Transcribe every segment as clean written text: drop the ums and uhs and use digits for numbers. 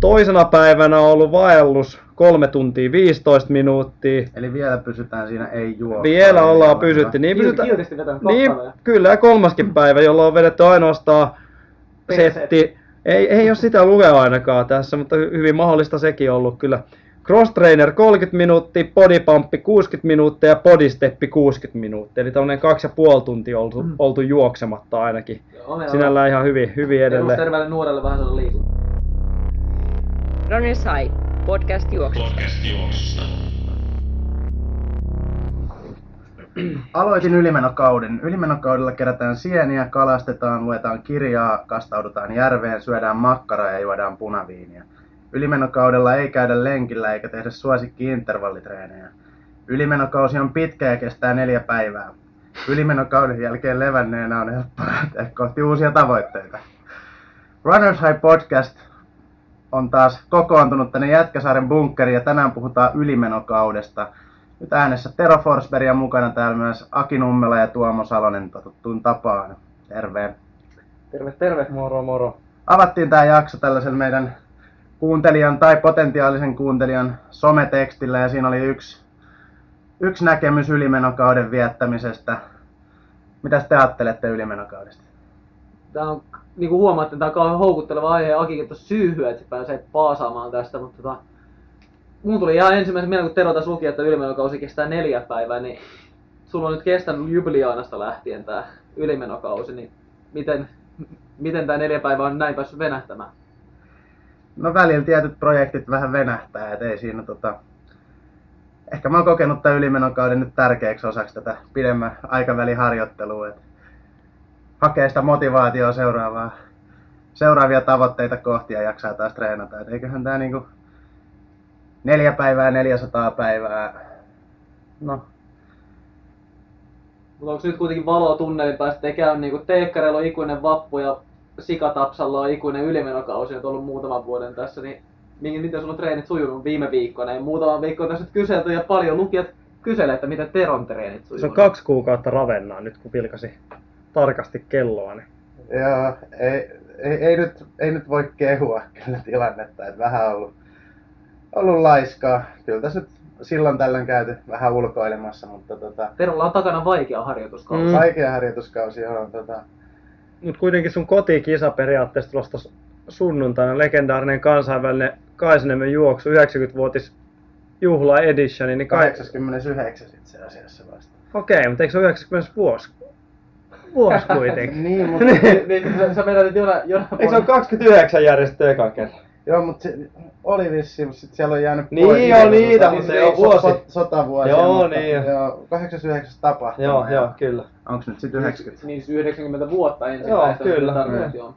Toisena päivänä on ollut vaellus 3 tuntia 15 minuuttia. Eli vielä pysytään siinä ei juoksu. Vielä ollaan pysytty. Niin, kyllä, kolmaskin päivä, jolloin on vedetty ainoastaan setti. Ei ole sitä lukea ainakaan tässä, mutta hyvin mahdollista sekin ollut kyllä. Cross trainer 30 minuuttia, body pump 60 minuuttia ja body step 60 minuuttia. Eli tämmöinen 2,5 tuntia oltu juoksematta ainakin. Sinällään ihan hyvin edelleen. Terveelle nuorelle vähän sellainen liikunta. Runner's High Podcast juoksusta. Aloitin ylimenokauden. Ylimenokaudella kerätään sieniä, kalastetaan, luetaan kirjaa, kastaudutaan järveen, syödään makkaraa ja juodaan punaviiniä. Ylimenokaudella ei käydä lenkillä eikä tehdä suosikki-intervallitreenejä. Ylimenokausi on pitkä ja kestää 4 päivää. Ylimenokauden jälkeen levänneenä on helppo lähteä kohti uusia tavoitteita. Runner's High Podcast on taas kokoontunut tänne Jätkäsaaren bunkkeriin ja tänään puhutaan ylimenokaudesta. Nyt äänessä Tero Forsberg ja mukana täällä myös Aki Nummela ja Tuomo Salonen totuttuun tapaan. Terve! Terve, terve! Moro, moro! Avattiin tämä jakso tällaisen meidän kuuntelijan tai potentiaalisen kuuntelijan sometekstillä ja siinä oli yksi näkemys ylimenokauden viettämisestä. Mitä te ajattelette ylimenokaudesta? Tämä on, niin kuin huomaatte, tämä on kauhean houkutteleva aihe ja Akikin tuossa syyhyä, että se pääsee paasaamaan tästä, mutta mun tuli ihan ensimmäisen mieleen, kun Tero tässä luki, että ylimenokausi kestää 4 päivää, niin sulla on nyt kestänyt Jubileanasta lähtien tämä ylimenokausi, niin miten tämä 4 päivää on näin päässyt venähtämään? No välillä tietyt projektit vähän venähtää, et ei siinä ehkä mä oon kokenut tämän ylimenokauden nyt tärkeäksi osaksi tätä pidemmän aikavälin harjoittelua, että hakee sitä motivaatiota seuraavia tavoitteita kohti ja jaksaa taas treenata, et eiköhän tää niinku 4 päivää, 400 päivää, no. Mutta onko nyt kuitenkin valoa tunnelin päästä, ettei käy niinku teekkareilla on ikuinen vappu ja Sikatapsalla on ikuinen ylimenokausi, on ollut muutaman vuoden tässä, niin miten sulla on treenit sujunut viime viikkoina? Ja muutama viikko on tässä nyt kyselty ja paljon lukijat kyselee, että miten Teron treenit sujunut. Se on 2 kuukautta Ravennaa nyt, kun pilkasi tarkasti kelloa. Niin. Joo, ei nyt voi kehua kyllä tilannetta, että vähän on ollut laiskaa. Kyllä tässä nyt silloin tällöin käyty vähän ulkoilemassa, mutta Terolla on takana vaikea harjoituskausi. Vaikea harjoituskausi, joo. Mutta kuitenkin sun kotikisa periaatteessa tulosta sunnuntaina, legendaarinen kansainvälinen Kaisaniemen juoksu, 90-vuotis juhla edition. Niin 89 itse asiassa vasta. Okei, mutta eikö se ole 90 vuosi kuitenkin? Niin, mutta sä vedät jonain vuonna. Eikö se ole 29 järjestetty ekan kerran? Joo, mutta se oli vissiin, mutta siellä on jäänyt pois. Niin on niitä, mutta ei ole vuosi. Sotavuosia, joo, niin. 89 tapahtuma. Joo, kyllä. Onko nyt sitten 90? Niin, 90 vuotta ensimmäistä. Joo, kyllä.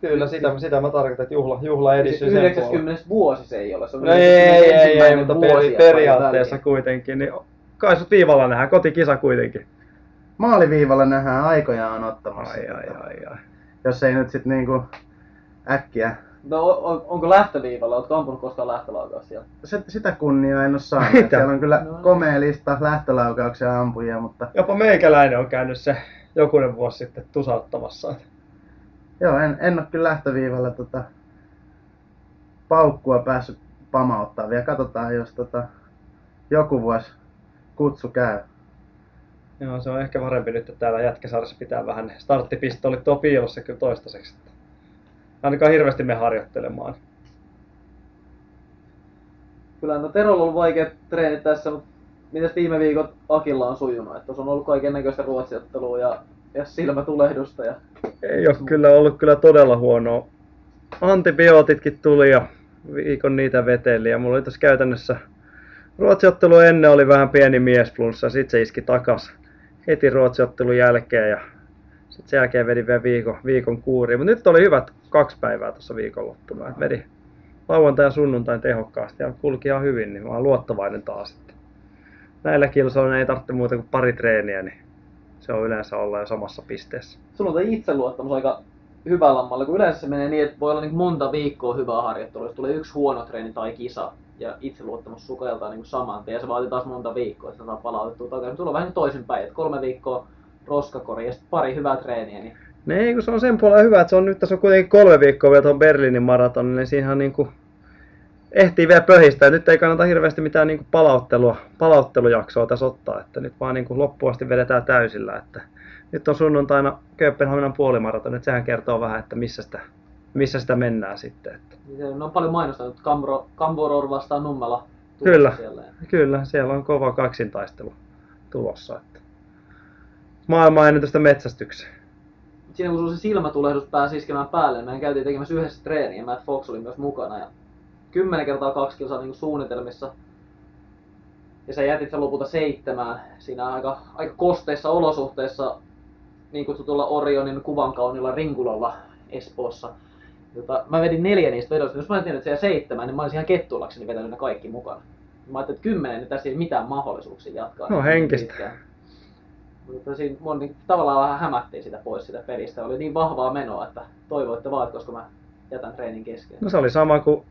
Kyllä, sitä mä tarkoitan, että juhla edistyy sen 90 vuosi se ei ole. Se on no ei, mutta periaatteessa kuitenkin. Niin, kai sut viivalla nähdään, kotikisa kuitenkin. Maaliviivalla nähdään, aikojaan ottamassa. Ai. Jos ei nyt sitten niinku äkkiä. No onko lähtöviivalla? Oletko ampunut koskaan lähtölaukaus siellä? Sitä kunniaa en ole saanut. Siellä on kyllä komea lista lähtölaukauksia ampujia, mutta... Jopa meikäläinen on käynyt se jokunen vuosi sitten tusauttamassa. Joo, en ole kyllä lähtöviivalla paukkua päässyt pamauttaa vielä. Katsotaan, jos joku vuosi kutsu käy. Joo, se on ehkä parempi nyt, että täällä Jätkäsaarissa pitää vähän starttipistoolit tuo piilossa kyllä toistaiseksi. Ainakaan hirveästi me harjoittelemaan. Kyllä no Terolla on ollut vaikea treeni tässä, mutta mitäs viime viikot Akilla on sujunut? Että on ollut kaikennäköistä ruotsiottelua ja silmätulehdusta. Ja... Ei ole kyllä ollut kyllä todella huonoa. Antibiootitkin tuli ja viikon niitä veteli. Ja mulla oli tässä käytännössä ruotsiottelu ennen oli vähän pieni miesflunssa ja sitten se iski takas heti ruotsiottelun jälkeen. Ja sitten sen jälkeen vedin vielä viikon kuuriin, mutta nyt oli hyvät 2 päivää tuossa viikonloppuna. Et vedin lauantai ja sunnuntain tehokkaasti ja kulki ihan hyvin, niin mä oon luottavainen taas. Että näillä kilsoilla ei tarvitse muuta kuin 2 treeniä, niin se on yleensä olla jo samassa pisteessä. Sulla on itseluottamus aika hyvä lammalla, kun yleensä se menee niin, että voi olla niin monta viikkoa hyvää harjoittelua, jos tulee yksi huono treeni tai kisa ja itseluottamus sukeltaa niin saman tien ja se vaatii taas monta viikkoa, että saa palautettua takaisin. Sulla on vähän toisinpäin, että 3 viikkoa roskakori ja sitten 2 hyvää treeniä. Niin... Niin, kun se on sen puolella hyvä, että se on nyt tässä on kuitenkin 3 viikkoa vielä tuohon Berliinin maratonille, niin siinähän niin kuin ehtii vielä pöhistää. Nyt ei kannata hirveästi mitään niin kuin palauttelujaksoa tässä ottaa, että nyt vaan niin kuin loppuun asti vedetään täysillä. Että nyt on sunnuntaina Kööpenhaminan puolimaraton, että sehän kertoo vähän, että missä sitä mennään sitten. Että. Ne on paljon mainostanut, että Kamboror vastaan Nummela. Kyllä, siellä. Kyllä, siellä on kova kaksintaistelu tulossa. Että. Maailmanennätystä metsästykseen. Siinä kun sulla se silmätulehdus pääsi iskemään päälle, mehän käytiin tekemässä yhdessä treeniä, mä Fox oli myös mukana. Ja 10 x 2 kilsaa niin kuin suunnitelmissa. Ja sä jätit sen lopulta 7 siinä aika kosteissa olosuhteissa niin kutsutulla Orionin kuvan kaunilla Ringulolla Espoossa. Jota, mä vedin 4 niistä vedoista. Jos mä en tiedä, että siellä 7, niin mä olisin ihan kettulakseni vetänyt ne kaikki mukana. Mä ajattelin, että 10, niin tässä ei mitään mahdollisuuksia jatkaa. No henkistä. Pitkään. Mutta siinä tavallaan vähän hämättiin sitä pois sitä pelistä. Oli niin vahvaa menoa, että toivoitte vaan, koska mä jätän treenin kesken. No se oli sama kuin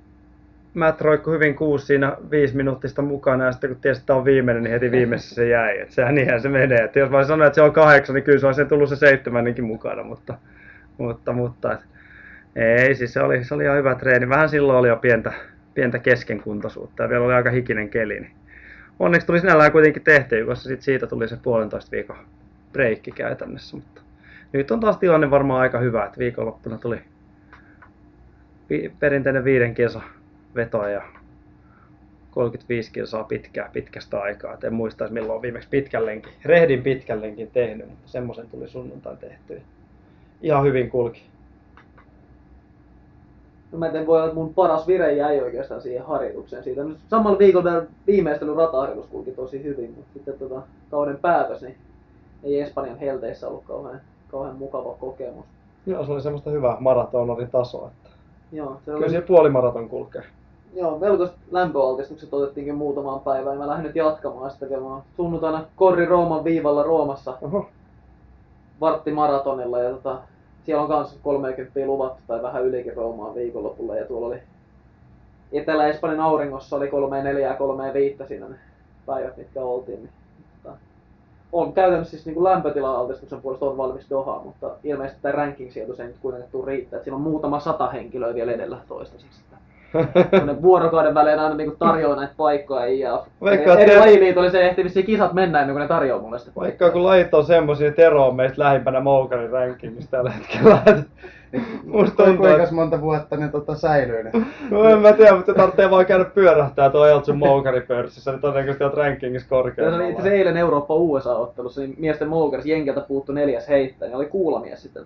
Matt roikku hyvin 6 siinä 5 minuuttista mukana ja sitten kun tiesi, että on viimeinen, niin heti viimeisessä se jäi. Et sehän niinhän se menee. Et jos mä sanoin, että se on 8, niin kyllä se olisi tullut se 7 mukana. Mutta ei, siis se oli ihan hyvä treeni. Vähän silloin oli jo pientä keskenkuntoisuutta ja vielä oli aika hikinen keli. Niin. Onneksi tuli sinällään kuitenkin tehtyä, koska siitä tuli se 1,5 viikon breikki käytännössä. Mutta nyt on taas tilanne varmaan aika hyvä, että viikonloppuna tuli perinteinen 5 kilsa vetoa ja 35 kilsaa pitkästä aikaa. Et en muistaisi milloin on viimeksi rehdin pitkän lenkin tehnyt, mutta semmoisen tuli sunnuntain tehtyä. Ihan hyvin kulki. No mä en voi olla, että mun paras vire jäi oikeastaan siihen harjoitukseen siitä. Nyt samalla viikolla viimeistelyn rataharjoitus kulki tosi hyvin, mutta sitten kauden päätös, niin ei Espanjan helteissä ollut kauhean mukava kokemus. Joo, se oli semmoista hyvää maratonorin tasoa. Että joo, se oli. Kyllä se puolimaraton kulkee. Joo, melkoiset lämpöaltistukset otettiinkin muutamaan päivään. Mä lähdin nyt jatkamaan sitä vielä. Mä sunnuntaina korri Rooman viivalla Roomassa. Oho. Varttimaratonilla ja siellä on kans 30 luvattu tai vähän ylikin Roomaan viikonlopulla ja tuolla oli Etelä-Espanjan auringossa oli 3-4 ja 3-5 siinä ne päivät mitkä oltiin. Niin, on käytännössä siis niin lämpötila-altistuksen puolesta on valmis Dohaa, mutta ilmeisesti tämä ranking-sijoitus ei nyt kuitenkin tule riittää. Et siinä on muutama 100 henkilöä vielä edellä toistaiseksi. Vuorokauden välein aina niin tarjoaa näitä paikkoja ja eri lajiliitolle oli se ehti vissiin kisat mennä ennen kuin ne tarjoaa mulle sitä paikkaa. Vaikka kun lajit on semmosia, Tero on meistä lähimpänä Moukarin rankingissa tällä hetkellä. Musta tuntuu, kuinkas monta vuotta ne säilyy ne? No en mä tiedä, mutta se tarvitsee vaan käydä pyörähtää tuon ajalta sun Moukaripörssissä, niin todennäköisesti olet rankingissa korkealla. Se oli itse eilen Eurooppa-USA-ottelussa, niin miesten Moukarissa jenkeltä puuttu 4. heittäjä, niin oli kuulamies sitten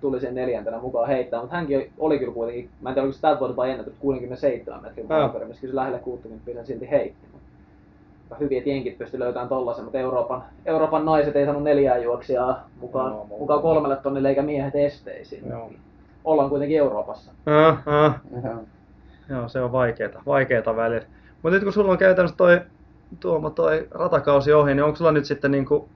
tuli sen 4. mukaan heittää, mutta hänkin oli kyllä kuitenkin, mä en tiedä oliko se tältä vuodelta vai ennätys, 67 metrin maailman, missä kyllä lähellä 60 silti heitti. Hyviä jenkit pystyi löytämään tollasen, mutta Euroopan naiset ei saanut 4 juoksijaa mukaan 3 tonnille eikä miehet esteisiin. Joo. Ollaan kuitenkin Euroopassa. Joo, se on vaikeeta välillä. Mutta nyt kun sulla on käytännössä toi ratakausi ohi, niin onko sulla nyt sitten niinku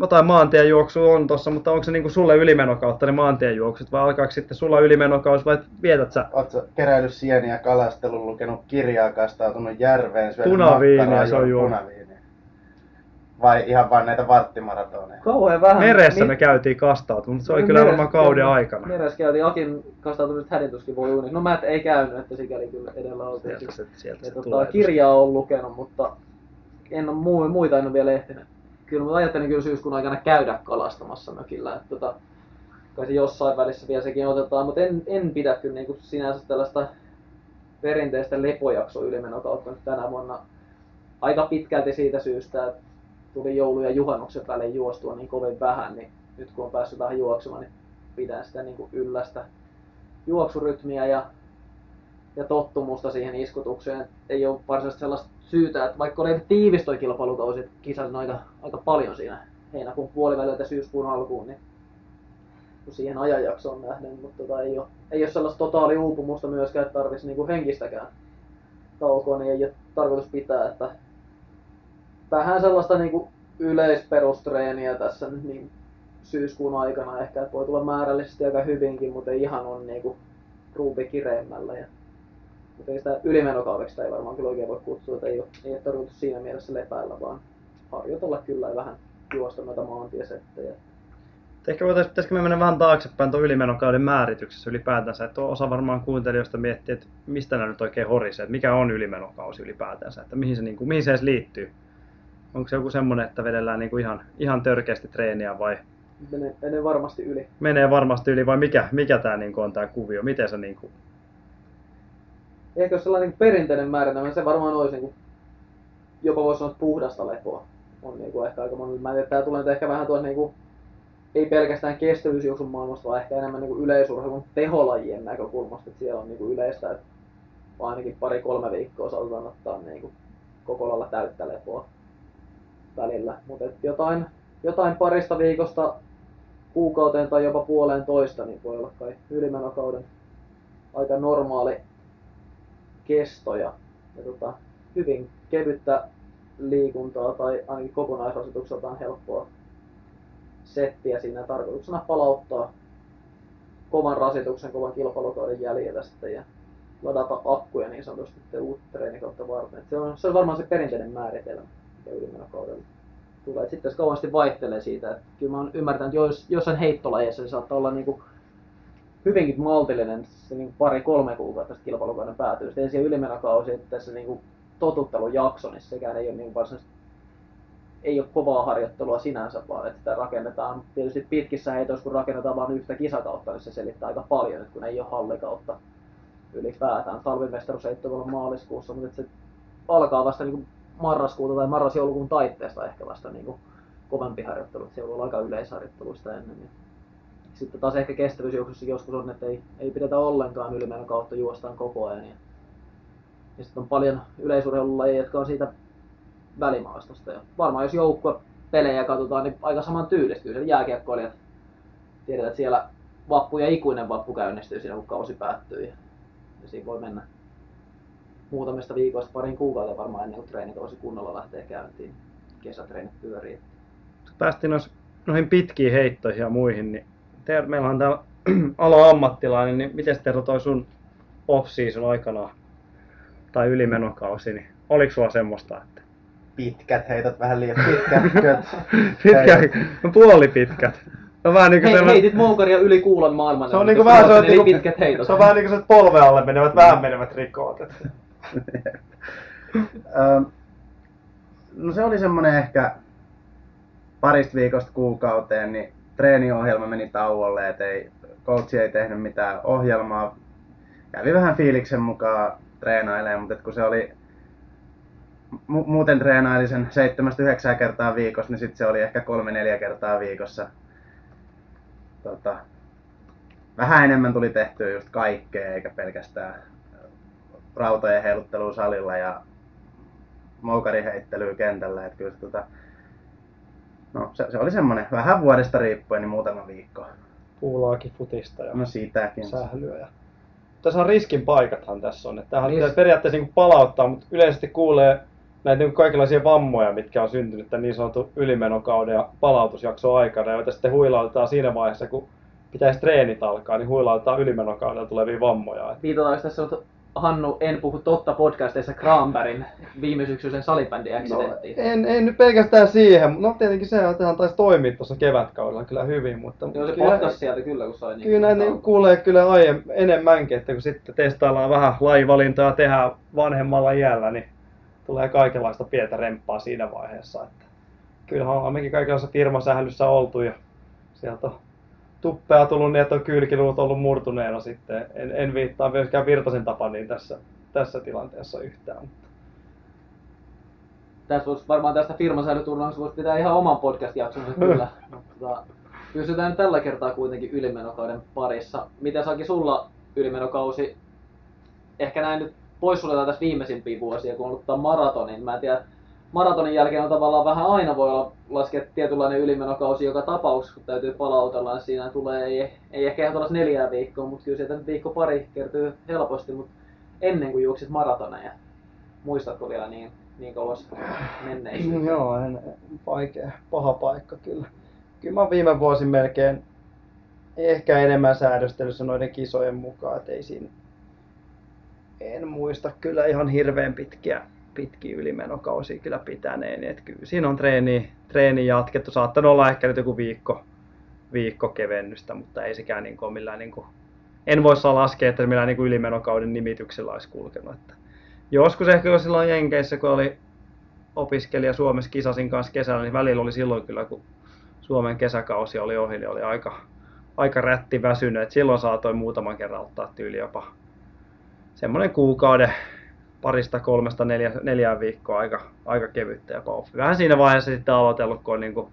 jotain maantiejuoksua on tossa, mutta onko se niinku sulle ylimenokautta ne maantiejuoksut vai alkaako sitten sulla ylimenokaus vai vietät sä? Oot sä keräillyt sieniä, kalastellut, lukenut kirjaa, kastautunut järveen, syönyt makkaraa, se on punaviiniä? Vai ihan vaan näitä varttimaratoneja? Kauhean vähän. Meressä me käytiin kastautunut, mutta se oli kyllä varmaan kauden aikana. Meressä käytiin, Akin kastautunut hädintuskin voi uuni. No mä ei käynyt, että sikäli kyllä edellä oltiin. Kirjaa on lukenut, mutta en ole muita en vielä ehtinyt. Kyllä mä ajattelin kyllä syyskuun aikana käydä kalastamassa mökillä, että kai se jossain välissä vielä sekin otetaan, mutta en pidä kyllä niin kuin sinänsä tällaista perinteistä lepojaksoa ylimenokautta nyt tänä vuonna aika pitkälti siitä syystä, että tuli joulu- ja juhannuksen välein juostua niin kovin vähän, niin nyt kun on päässyt vähän juoksemaan, niin pidän sitä niin kuin yllä sitä juoksurytmiä ja tottumusta siihen iskutukseen. Ei ole varsinaisesti sellaista syytä, että vaikka oli tiivistoi kilpailukausi, kisasin aika paljon siinä heinäkuun puoliväliltä syyskuun alkuun, niin siihen ajanjaksoon nähden, mutta ei ole sellaista totaaliuupumusta myöskään, että tarvitsisi niinku henkistäkään taukoa, niin ei ole tarkoitus pitää, että vähän sellaista niinku yleisperustreeniä tässä nyt niin syyskuun aikana ehkä, että voi tulla määrällisesti aika hyvinkin, mutta ei ihan ole niinku ruuvi kireemmällä. Mutta ei sitä ylimenokaudeksi sitä ei varmaan kyllä oikein voi kutsua, että ei ole tarkoitus siinä mielessä lepäillä, vaan harjoitella kyllä ja vähän juosta noita maantiesettejä. Ehkä pitäisikö me mennä vähän taaksepäin tuon ylimenokauden määrityksessä ylipäätänsä, että osa varmaan kuuntelijoista miettii, että mistä nämä nyt oikein horisee, että mikä on ylimenokausi ylipäätänsä, että mihin se edes liittyy. Onko se joku semmoinen, että vedellään niin kuin ihan törkeästi treeniä vai? Menee varmasti yli. Menee varmasti yli vai mikä tämä niin kuin on tämä kuvio, miten se niin kuin? Ehkä jos sellainen perinteinen määritelmä, se varmaan olisi niin kuin, jopa voisi sanoa puhdasta lepoa. On niin kuin ehkä aika monella. Mä en tiedä, tämä tulee nyt ehkä vähän tuossa niin kuin, ei pelkästään kestävyysjuoksun maailmasta, vaan ehkä enemmän niin kuin yleisurheilun teholajien näkökulmasta, että siellä on niin kuin yleistä, että ainakin 2-3 viikkoa saatetaan ottaa niin kuin koko lailla täyttä lepoa välillä. Mutta jotain parista viikosta kuukauteen tai jopa 1,5 niin voi olla kai ylimenokauden aika normaali kesto ja hyvin kevyttä liikuntaa tai ainakin kokonaisrasitukselta on helppoa settiä siinä tarkoituksena palauttaa kovan kilpailukauden jäljiltä sitten ja ladata akkuja niin sanotusti uutta treenikautta varten. Se on varmaan se perinteinen määritelmä, mikä ylimenokaudella tulee. Et sitten se kauheasti vaihtelee siitä. Et kyllä mä oon ymmärtänyt, että jossain heittolajeissa se saattaa olla niinku hyvinkin maltillinen se niinku 2-3 kuukautta tästä kilpailukauden päätyy. Sitten ensin ylimenokausi tässä niinku totuttelujakso, niin sekään ei ole niin varsinaisesti ei ole kovaa harjoittelua sinänsä, vaan että sitä rakennetaan. Tietysti pitkissä heitoissa, kun rakennetaan vain yhtä kisakautta, niin se selittää aika paljon, että kun ei ole hallikautta ylipäätään. Talvimestaruusheitto voi olla maaliskuussa, mutta se alkaa vasta niin kuin marraskuuta tai marras-joulukuun taitteesta ehkä vasta niin kuin kovempi harjoittelu. Se voi olla aika yleisharjoitteluista ennen. Sitten taas ehkä kestävyysjuoksussa joskus on, että ei pidetä ollenkaan ylimenokautta, juostaan koko ajan. Ja sitten on paljon yleisurheilulajeja, jotka on siitä välimaastosta. Ja varmaan jos joukkuepelejä katsotaan, niin aika saman tyylistyy. Siellä jääkiekkoilijat tiedetään, että siellä vappu ja ikuinen vappu käynnistyy siinä, kun kausi päättyy. Ja siinä voi mennä muutamista viikoista parin kuukautta varmaan ennen kuin treenikausi kunnolla lähtee käyntiin. Kesätreenit pyörii. Päästiin noihin pitkiin heittoihin ja muihin. Niin meillä on täällä aloammattilainen, niin miten Tero toi sun off-season aikanaan tai ylimenokausi, niin oliko sulla semmoista, että pitkät heitot, vähän liian pitkät. No puolipitkät. No vähän niinku sellainen. Heitit moukaria yli kuulan maailman. Se on niinku vähän se niinku pitkät heitot. Se on vähän niinku se polven alle menevät vähän menevät rikoot. No se oli semmoinen ehkä parista viikosta kuukauteen, niin treeniohjelma meni tauolle, et ei coachi ei tehnyt mitään ohjelmaa. Kävi vähän fiiliksen mukaan treenailemaan, mutta kun se oli muuten treenailin sen 7-9 kertaa viikossa, niin sitten se oli ehkä 3-4 kertaa viikossa. Vähän enemmän tuli tehtyä just kaikkea, eikä pelkästään rautojen heiluttelua salilla ja moukarin heittelyä kentällä. Et kyllä se oli semmoinen vähän vuodesta riippuen niin muutama viikko. Puulaakin futista ja no sählyä. Tässä on riskin paikathan tässä on. Tämähän pitää periaatteessa niin kuin palauttaa, mutta yleisesti kuulee näitä niin kuin kaikenlaisia vammoja, mitkä on syntynyt tämän niin sanotun ylimenokauden ja palautusjakson aikana, joita sitten huilautetaan siinä vaiheessa, kun pitäisi treenit alkaa, niin huilautetaan ylimenokaudella tulevia vammoja. Viitataanko tässä on Hannu, en puhu totta podcasteissa Krambergin viime syksyisen salibändi-accidenttiin? No, en nyt pelkästään siihen. No tietenkin sehän taisi toimia tuossa kevätkaudella kyllä hyvin, mutta joo, se podcast sieltä kyllä, kun sai niin. Kyllä näin kuulee kyllä enemmänkin, että kun sitten testaillaan vähän lajivalintoja tehdään vanhemmalla iällä, niin tulee kaikenlaista pientä remppaa siinä vaiheessa. Että kyllähän ollaan mekin kaikenlaisessa firmasählyssä oltu ja sieltä on tuppea tullut niin, että on kylkiluut ollut murtuneena sitten. En viittaa myöskään Virtasen Tapaniin tässä tilanteessa yhtään. Mutta tässä voisi varmaan tästä firmasäilyturnauksesta voisi pitää ihan oman podcast-jaksonsa kyllä. Pysytään tällä kertaa kuitenkin ylimenokauden parissa. Miten Saki sulla ylimenokausi? Ehkä näin nyt poissuljetaan tässä viimeisimpiä vuosia, kun on ollut tämän maratonin. Mä en tiedä, maratonin jälkeen on tavallaan vähän aina voi olla laskea tietynlainen ylimenokausi joka tapauksessa, kun täytyy palautella, niin siinä tulee, ei ehkä ihan tuollaista 4 viikkoa, mutta kyllä sieltä viikko pari kertyy helposti, mutta ennen kuin juoksit maratoneja, muistatko vielä niin kauas menneisyyteen? Joo, vaikea, paha paikka kyllä. Kyllä mä oon viime vuosin melkein ehkä enemmän säädöstelyssä noiden kisojen mukaan, että ei siinä, en muista kyllä ihan hirveän pitkiä ylimenokausia kyllä pitäneen, että kyllä siinä on treeni jatkettu, saattanut olla ehkä nyt joku viikko viikkokevennystä, mutta ei sekään niin kuin millään niin kuin, en voi saa laskea, että se millään niin kuin ylimenokauden nimityksellä olisi kulkenut. Että joskus ehkä jo silloin Jenkeissä, kun oli opiskelija Suomessa kisasin kanssa kesällä, niin välillä oli silloin kyllä, kun Suomen kesäkausi oli ohi, niin oli aika rätti väsynyt. Et silloin saatoin muutaman kerran ottaa tyyli jopa semmoinen kuukauden parista, kolmesta, neljään viikkoa aika kevyttä ja poffi. Vähän siinä vaiheessa sitten aloitellut, kun on niin kuin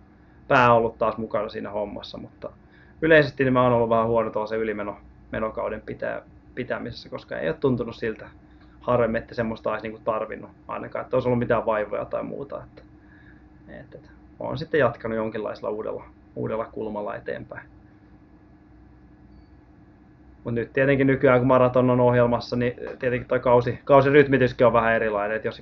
pää ollut taas mukana siinä hommassa, mutta yleisesti niin mä oon ollut vähän huono tuolla se ylimenokauden pitämisessä, koska ei ole tuntunut siltä harvemmin, että semmoista olisi niin kuin tarvinnut ainakaan, että olisi ollut mitään vaivoja tai muuta. Että olen sitten jatkanut jonkinlaisella uudella kulmalla eteenpäin. Mutta nyt tietenkin nykyään, kun maraton on ohjelmassa, niin tietenkin tuo kausirytmityskin on vähän erilainen. Et jos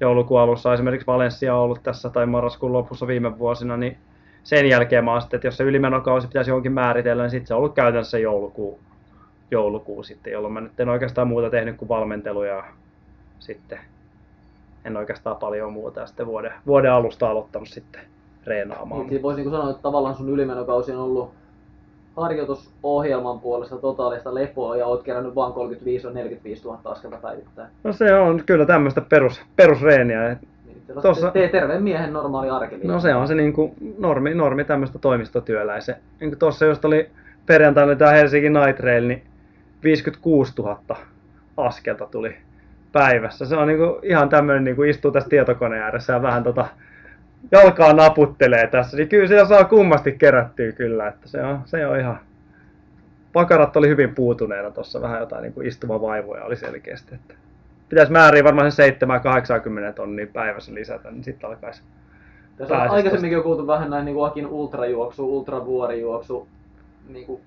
joulukuun alussa esimerkiksi Valencia on ollut tässä tai marraskuun lopussa viime vuosina, niin sen jälkeen mä oon sitten, että jos se ylimenokausi pitäisi johonkin määritellä, niin sitten se on ollut käytännössä joulukuu sitten, jolloin mä nyt en oikeastaan muuta tehnyt kuin valmenteluja. Sitten en oikeastaan paljon muuta ja sitten vuoden alusta aloittanut sitten treenaamaan. Niin voisi niin sanoa, että tavallaan sun ylimenokausi on ollut harjoitusohjelman puolesta totaalista lepoa ja olet kerännyt vain 35-45 000 askelta päivittäin. No se on kyllä tämmöistä perusreeniä. Niin, tuossa tee terveen miehen normaali arkeli. No se on se niin kuin normi tämmöistä toimistotyöläisen. Niin tuossa just oli perjantaina tämä Helsinki Night Trail, niin 56 000 askelta tuli päivässä. Se on niin kuin ihan tämmöinen, niin kuin istuu tässä tietokoneen ääressä ja vähän jalkaa naputtelee tässä, niin kyllä se saa kummasti kerättyä kyllä, että se on ihan... Pakarat oli hyvin puutuneena tuossa, vähän jotain niin kuin istuvavaivoja oli selkeästi, että pitäisi määriä varmaan sen 7-80 tonnia päivässä lisätä, niin sitten alkaisi... Tässä on aikaisemminkin on kuultu vähän näin niin kuin Akin ultrajuoksu, ultravuorijuoksu, niin kuin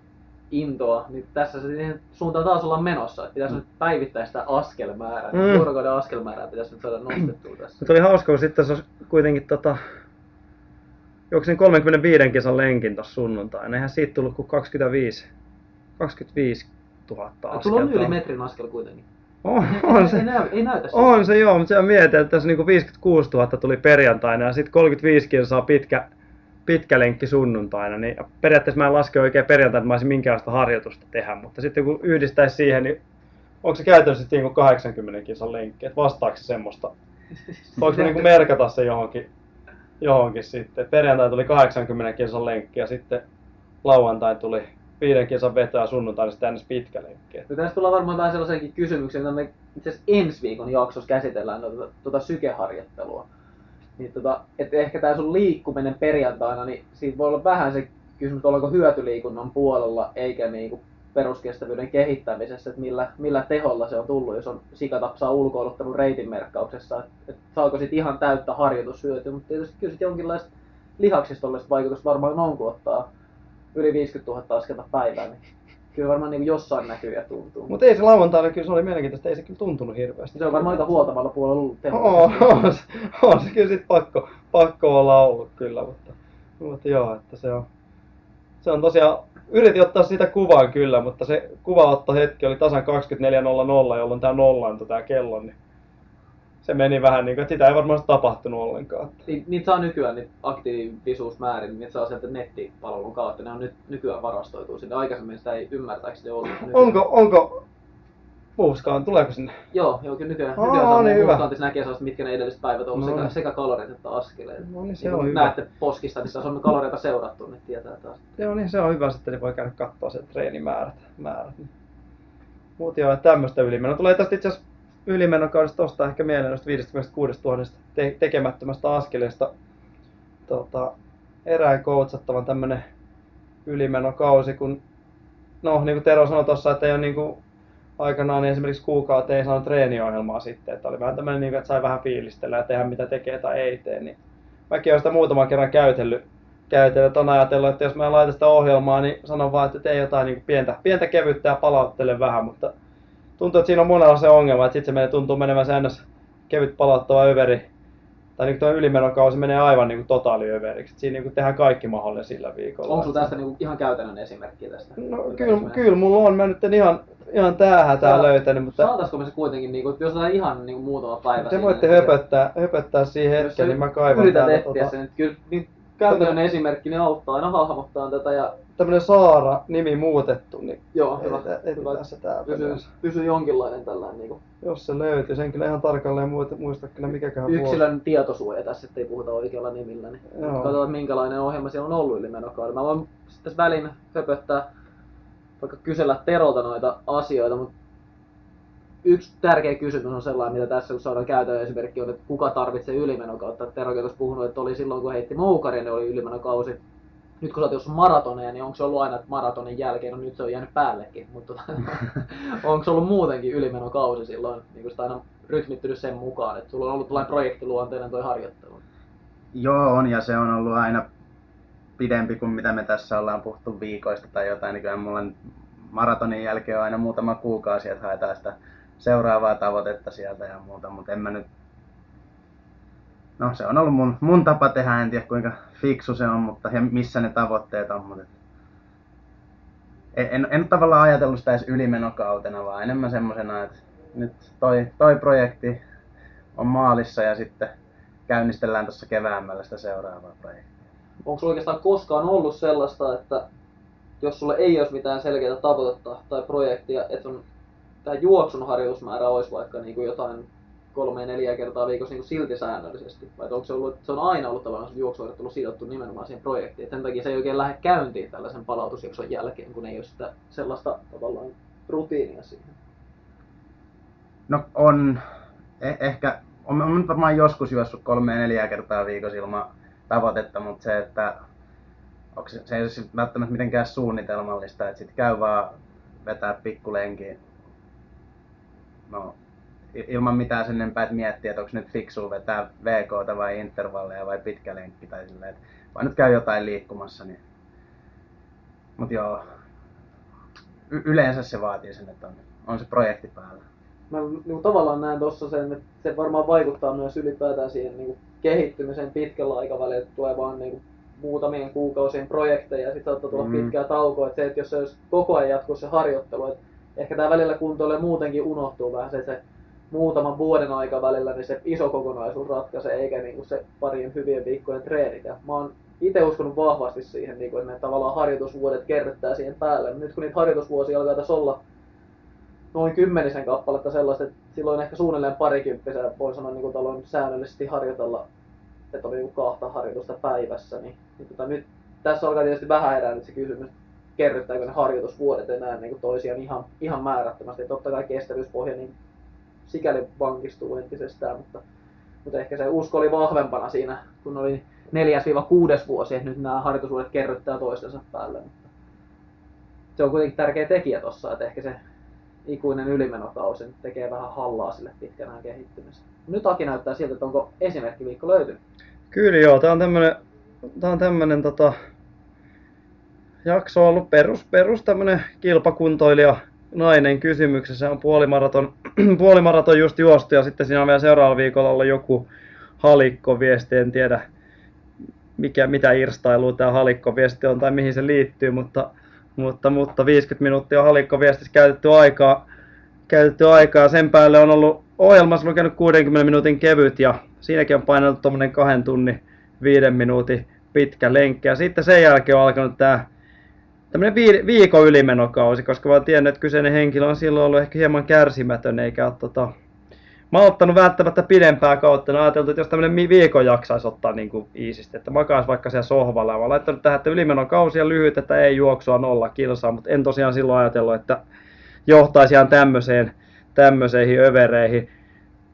intoa, niin tässä se suuntaan taas ollaan menossa, että pitäisi nyt päivittäistä askelmäärää, niin vuorokauden askelmäärää pitäisi nyt saada nostettua tässä. Mutta oli hauska, kun sitten tässä kuitenkin juoksin 35 kisan lenkin tuossa sunnuntaina, eihän siitä tullut kuin 25 000 askelta. Sulla on yli metrin askel kuitenkin. Ei näytä sitä. On se joo, mutta se mietin, että tässä niin kuin 56 000 tuli perjantaina ja sitten 35 kisaa pitkä lenkki sunnuntaina, niin periaatteessa mä en laske oikein perjantaina, että mä olisin minkäänlaista harjoitusta tehdä, mutta sitten kun yhdistäisi siihen, niin onko se käytännössä niin kuin 80 kisan lenkki, että vastaako se semmoista? Voiko niin kuin merkata se johonkin sitten? Perjantaina tuli 80 kisan lenkki ja sitten lauantaina tuli 5 kisan veto ja sunnuntaina sitten äänes pitkä lenkki. No tässä tullaan varmaan vähän sellaisenkin kysymykseen, mitä me itse asiassa ensi viikon jaksossa käsitellään tuota sykeharjoittelua. Niin että ehkä tää sun liikkuminen perjantaina, niin siitä voi olla vähän se kysymys, että ollaanko hyötyliikunnan puolella eikä niinku peruskestävyyden kehittämisessä, että millä teholla se on tullut, jos on sikatapsaa ulkoiluttanut reitinmerkkauksessa, että saako sit ihan täyttä harjoitushyötyä, mutta tietysti kyllä sit jonkinlaista lihaksistollista vaikutusta varmaan on, kun ottaa yli 50 000 askelta päivää, niin kyllä varmaan niin jossain näkyy ja tuntuu. Mutta ei se lauantaina, kyllä se oli mielenkiintoista, ei se kyllä tuntunut hirveästi. Se on varmaan aika huoltavalla puolella ollut on se kyllä sitten pakko olla ollut kyllä, mutta joo, että se on tosiaan, yritin ottaa sitä kuvaa kyllä, mutta se kuvaottohetki oli tasan 24.00, jolloin tämä nollaantui tämä kello, niin se meni vähän niin kuin, että sitä ei varmaan tapahtunut ollenkaan. Niitä saa nykyään niitä aktiivisuusmäärin, niitä saa sieltä nettipalvelun kautta, ne on nyt nykyään varastoituu sinne. Aikaisemmin sitä ei ymmärtääkseni ollut. Onko puuskaan, tuleeko sinne? Joo, kyllä nykyään saa niin puuskaantis näkee sellaista, mitkä ne edelliset päivät on ollut sekä kaloreita että askeleita. No niin, se on hyvä. Näette postista, niin on kaloreita seurattu, niin tietää taas. Joo niin, se on hyvä, sitten niin voi käydä katsoa sen treenimäärät. Muut joo, tämmöistä ylimenoa. Tulee tästä itse asiassa ylimenokaudesta tuosta ehkä mieleen noista 56 000 tekemättömästä askeleesta erään koutsattavan tämmönen ylimenokausi, kun niin kuin Tero sanoi tuossa, että ei ole niin kuin aikanaan niin esimerkiksi kuukauteen ei saanut treeniohjelmaa sitten, että oli vähän tämmöinen, niin että sai vähän fiilistellä ja tehdä mitä tekee tai ei tee, niin mäkin olen sitä muutaman kerran käytellyt, että on ajatellut, että jos mä laitan sitä ohjelmaa, niin sanon vaan, että tee jotain niin kuin pientä kevyttä ja palauttele vähän, mutta tuntuu, että siinä on monella se ongelma, että sitten se tuntuu menemään säännössä kevyt palauttava överi, tai niin tuo ylimenokausi menee aivan niin totaaliöveriksi. Siinä niin tehdään kaikki mahdollinen sillä viikolla. Onko sinulla tästä niin ihan käytännön esimerkki tästä? No kyllä mulla on. Mä nyt en ihan tää löytänyt. Mutta saataisiko me se kuitenkin, niin kuin, jos on ihan niin muutama päivä? Te voitte höpöttää siihen hetkeen, niin mä kaivan täällä. Yrität etsiä sen. Kyllä, käytännön esimerkki, ne auttaa aina hahmottaa tätä. Ja tämmönen Saara-nimi muutettu, niin joo, hyvä. Tässä tää pysy jonkinlainen tällainen niinku. Jos se löytyy, sen kyllä ihan tarkalleen muista kyllä mikäköhän puoli. Yksilön tietosuoja tässä, ettei puhuta oikealla nimillä, niin katsotaan minkälainen ohjelma siellä on ollut ylimenokaudella. Mä voin tässä välin höpöttää, vaikka kysellä Terolta noita asioita, mutta yksi tärkeä kysymys on sellainen, mitä tässä kun saadaan käytön esimerkki on, että kuka tarvitsee ylimenokautta. Terokin olisi puhunut, että oli silloin kun heitti moukaria, niin oli ylimenokausi. Nyt kun sä oot jossain maratoneja, niin onko se ollut aina maratonin jälkeen? No nyt se on jäänyt päällekin, mutta onko se ollut muutenkin ylimenokausi silloin? Niin sitä aina rytmittynyt sen mukaan, että sulla on ollut tällainen projektiluonteinen toi harjoittelu. Joo on, ja se on ollut aina pidempi kuin mitä me tässä ollaan puhuttu viikoista tai jotain. Niin kyllä mulla maratonin jälkeen on aina muutama kuukausi, että haetaan sitä seuraavaa tavoitetta sieltä ja muuta, mutta en mä nyt... No se on ollut mun tapa tehdä, en tiedä kuinka fiksu se on, mutta ja missä ne tavoitteet on, mutta en tavallaan ajatellut sitä edes ylimenokautena, vaan enemmän semmosena, että nyt toi projekti on maalissa ja sitten käynnistellään tuossa keväämällä sitä seuraavaa projektia. Onko sulla oikeastaan koskaan ollut sellaista, että jos sulla ei olisi mitään selkeää tavoitetta tai projektia, että tämä juoksun harjoitusmäärä olisi vaikka niin kuin jotain 3-4 kertaa viikossa niin silti säännöllisesti, vai onko se ollut, että se on aina ollut tavallaan se juoksuharjoittelu sidottu nimenomaan siihen projektiin, sen takia se ei oikein lähde käyntiin tällaisen palautusjakson jälkeen, kun ei ole sitä sellaista tavallaan rutiinia siihen? No on, ehkä, on nyt varmaan joskus juossut 3-4 kertaa viikossa ilman tavoitetta, mutta se, että onko se ei ole välttämättä mitenkään suunnitelmallista, että sitten käy vaan vetää pikkulenkiin. No, ilman mitään sen enempää, että miettiä, että onko nyt fiksua vetää VK:ta vai intervalleja vai pitkä lenkki tai silleen, että vaan nyt käy jotain liikkumassa, niin... Mut joo, yleensä se vaatii sen, että on se projekti päällä. Mä niin tavallaan näen tossa sen, että se varmaan vaikuttaa myös ylipäätään siihen niin kehittymiseen pitkällä aikavälillä, että tulee vaan niin muutamien kuukausien projekteja ja sit saattaa tulla pitkää taukoa, että se, että jos se olisi koko ajan jatkuu se harjoittelu, että ehkä tää välillä kuntoille muutenkin unohtuu vähän se muutaman vuoden aikavälillä, niin se iso kokonaisuus ratkaisee, eikä niinku se parien hyvien viikkojen treenit. Ja mä oon itse uskonut vahvasti siihen, niinku, että ne tavallaan harjoitusvuodet kerryttää siihen päälle. Nyt kun niitä harjoitusvuosia alkaa tässä olla noin 10 kappaletta sellaista, että silloin ehkä suunnilleen 20, voi sanoa, niin kun aloin säännöllisesti harjoitella, että oli niinku 2 harjoitusta päivässä. Niin, nyt tässä alkaa tietysti vähän herää nyt se kysymys. Kerryttääkö ne harjoitusvuodet enää niin toisiaan ihan määrättömästi. Totta kai kestävyyspohja niin sikäli vankistuu entisestään, mutta ehkä se usko oli vahvempana siinä, kun oli 4-6 vuosi, että nyt nämä harjoitusvuodet kerryttää toistensa päälle. Mutta se on kuitenkin tärkeä tekijä tuossa, että ehkä se ikuinen ylimenokausi tekee vähän hallaa sille pitkänään kehittymiseen. Nyt Aki näyttää siltä, että onko esimerkkiviikko löytynyt? Kyllä joo, tää on tämmönen jakso on ollut perus tämmönen kilpakuntoilija nainen kysymyksessä, on puolimaraton just juostu ja sitten siinä on vielä seuraavalla viikolla ollut joku halikkoviesti, en tiedä mitä irstailua tämä halikkoviesti on tai mihin se liittyy, mutta 50 minuuttia on halikkoviestissä käytetty aikaa, sen päälle on ollut ohjelmassa lukenut 60 minuutin kevyt ja siinäkin on painanut tommonen 2 tunnin 5 minuutin pitkä lenkki ja sitten sen jälkeen on alkanut tämmöinen viikon ylimenokausi, koska mä oon tiennyt, että kyseinen henkilö on silloin ollut ehkä hieman kärsimätön, eikä ole mä oon ottanut välttämättä pidempää kautta, ja ajateltu, että jos tämmöinen viikon jaksaisi ottaa niin kuin iisisti, että makaisi vaikka siellä sohvalla, ja mä oon laittanut tähän, että ylimenokausia lyhyt, että ei juoksua 0 kilsaa, mutta en tosiaan silloin ajatellut, että johtaisi ihan tämmöiseihin övereihin.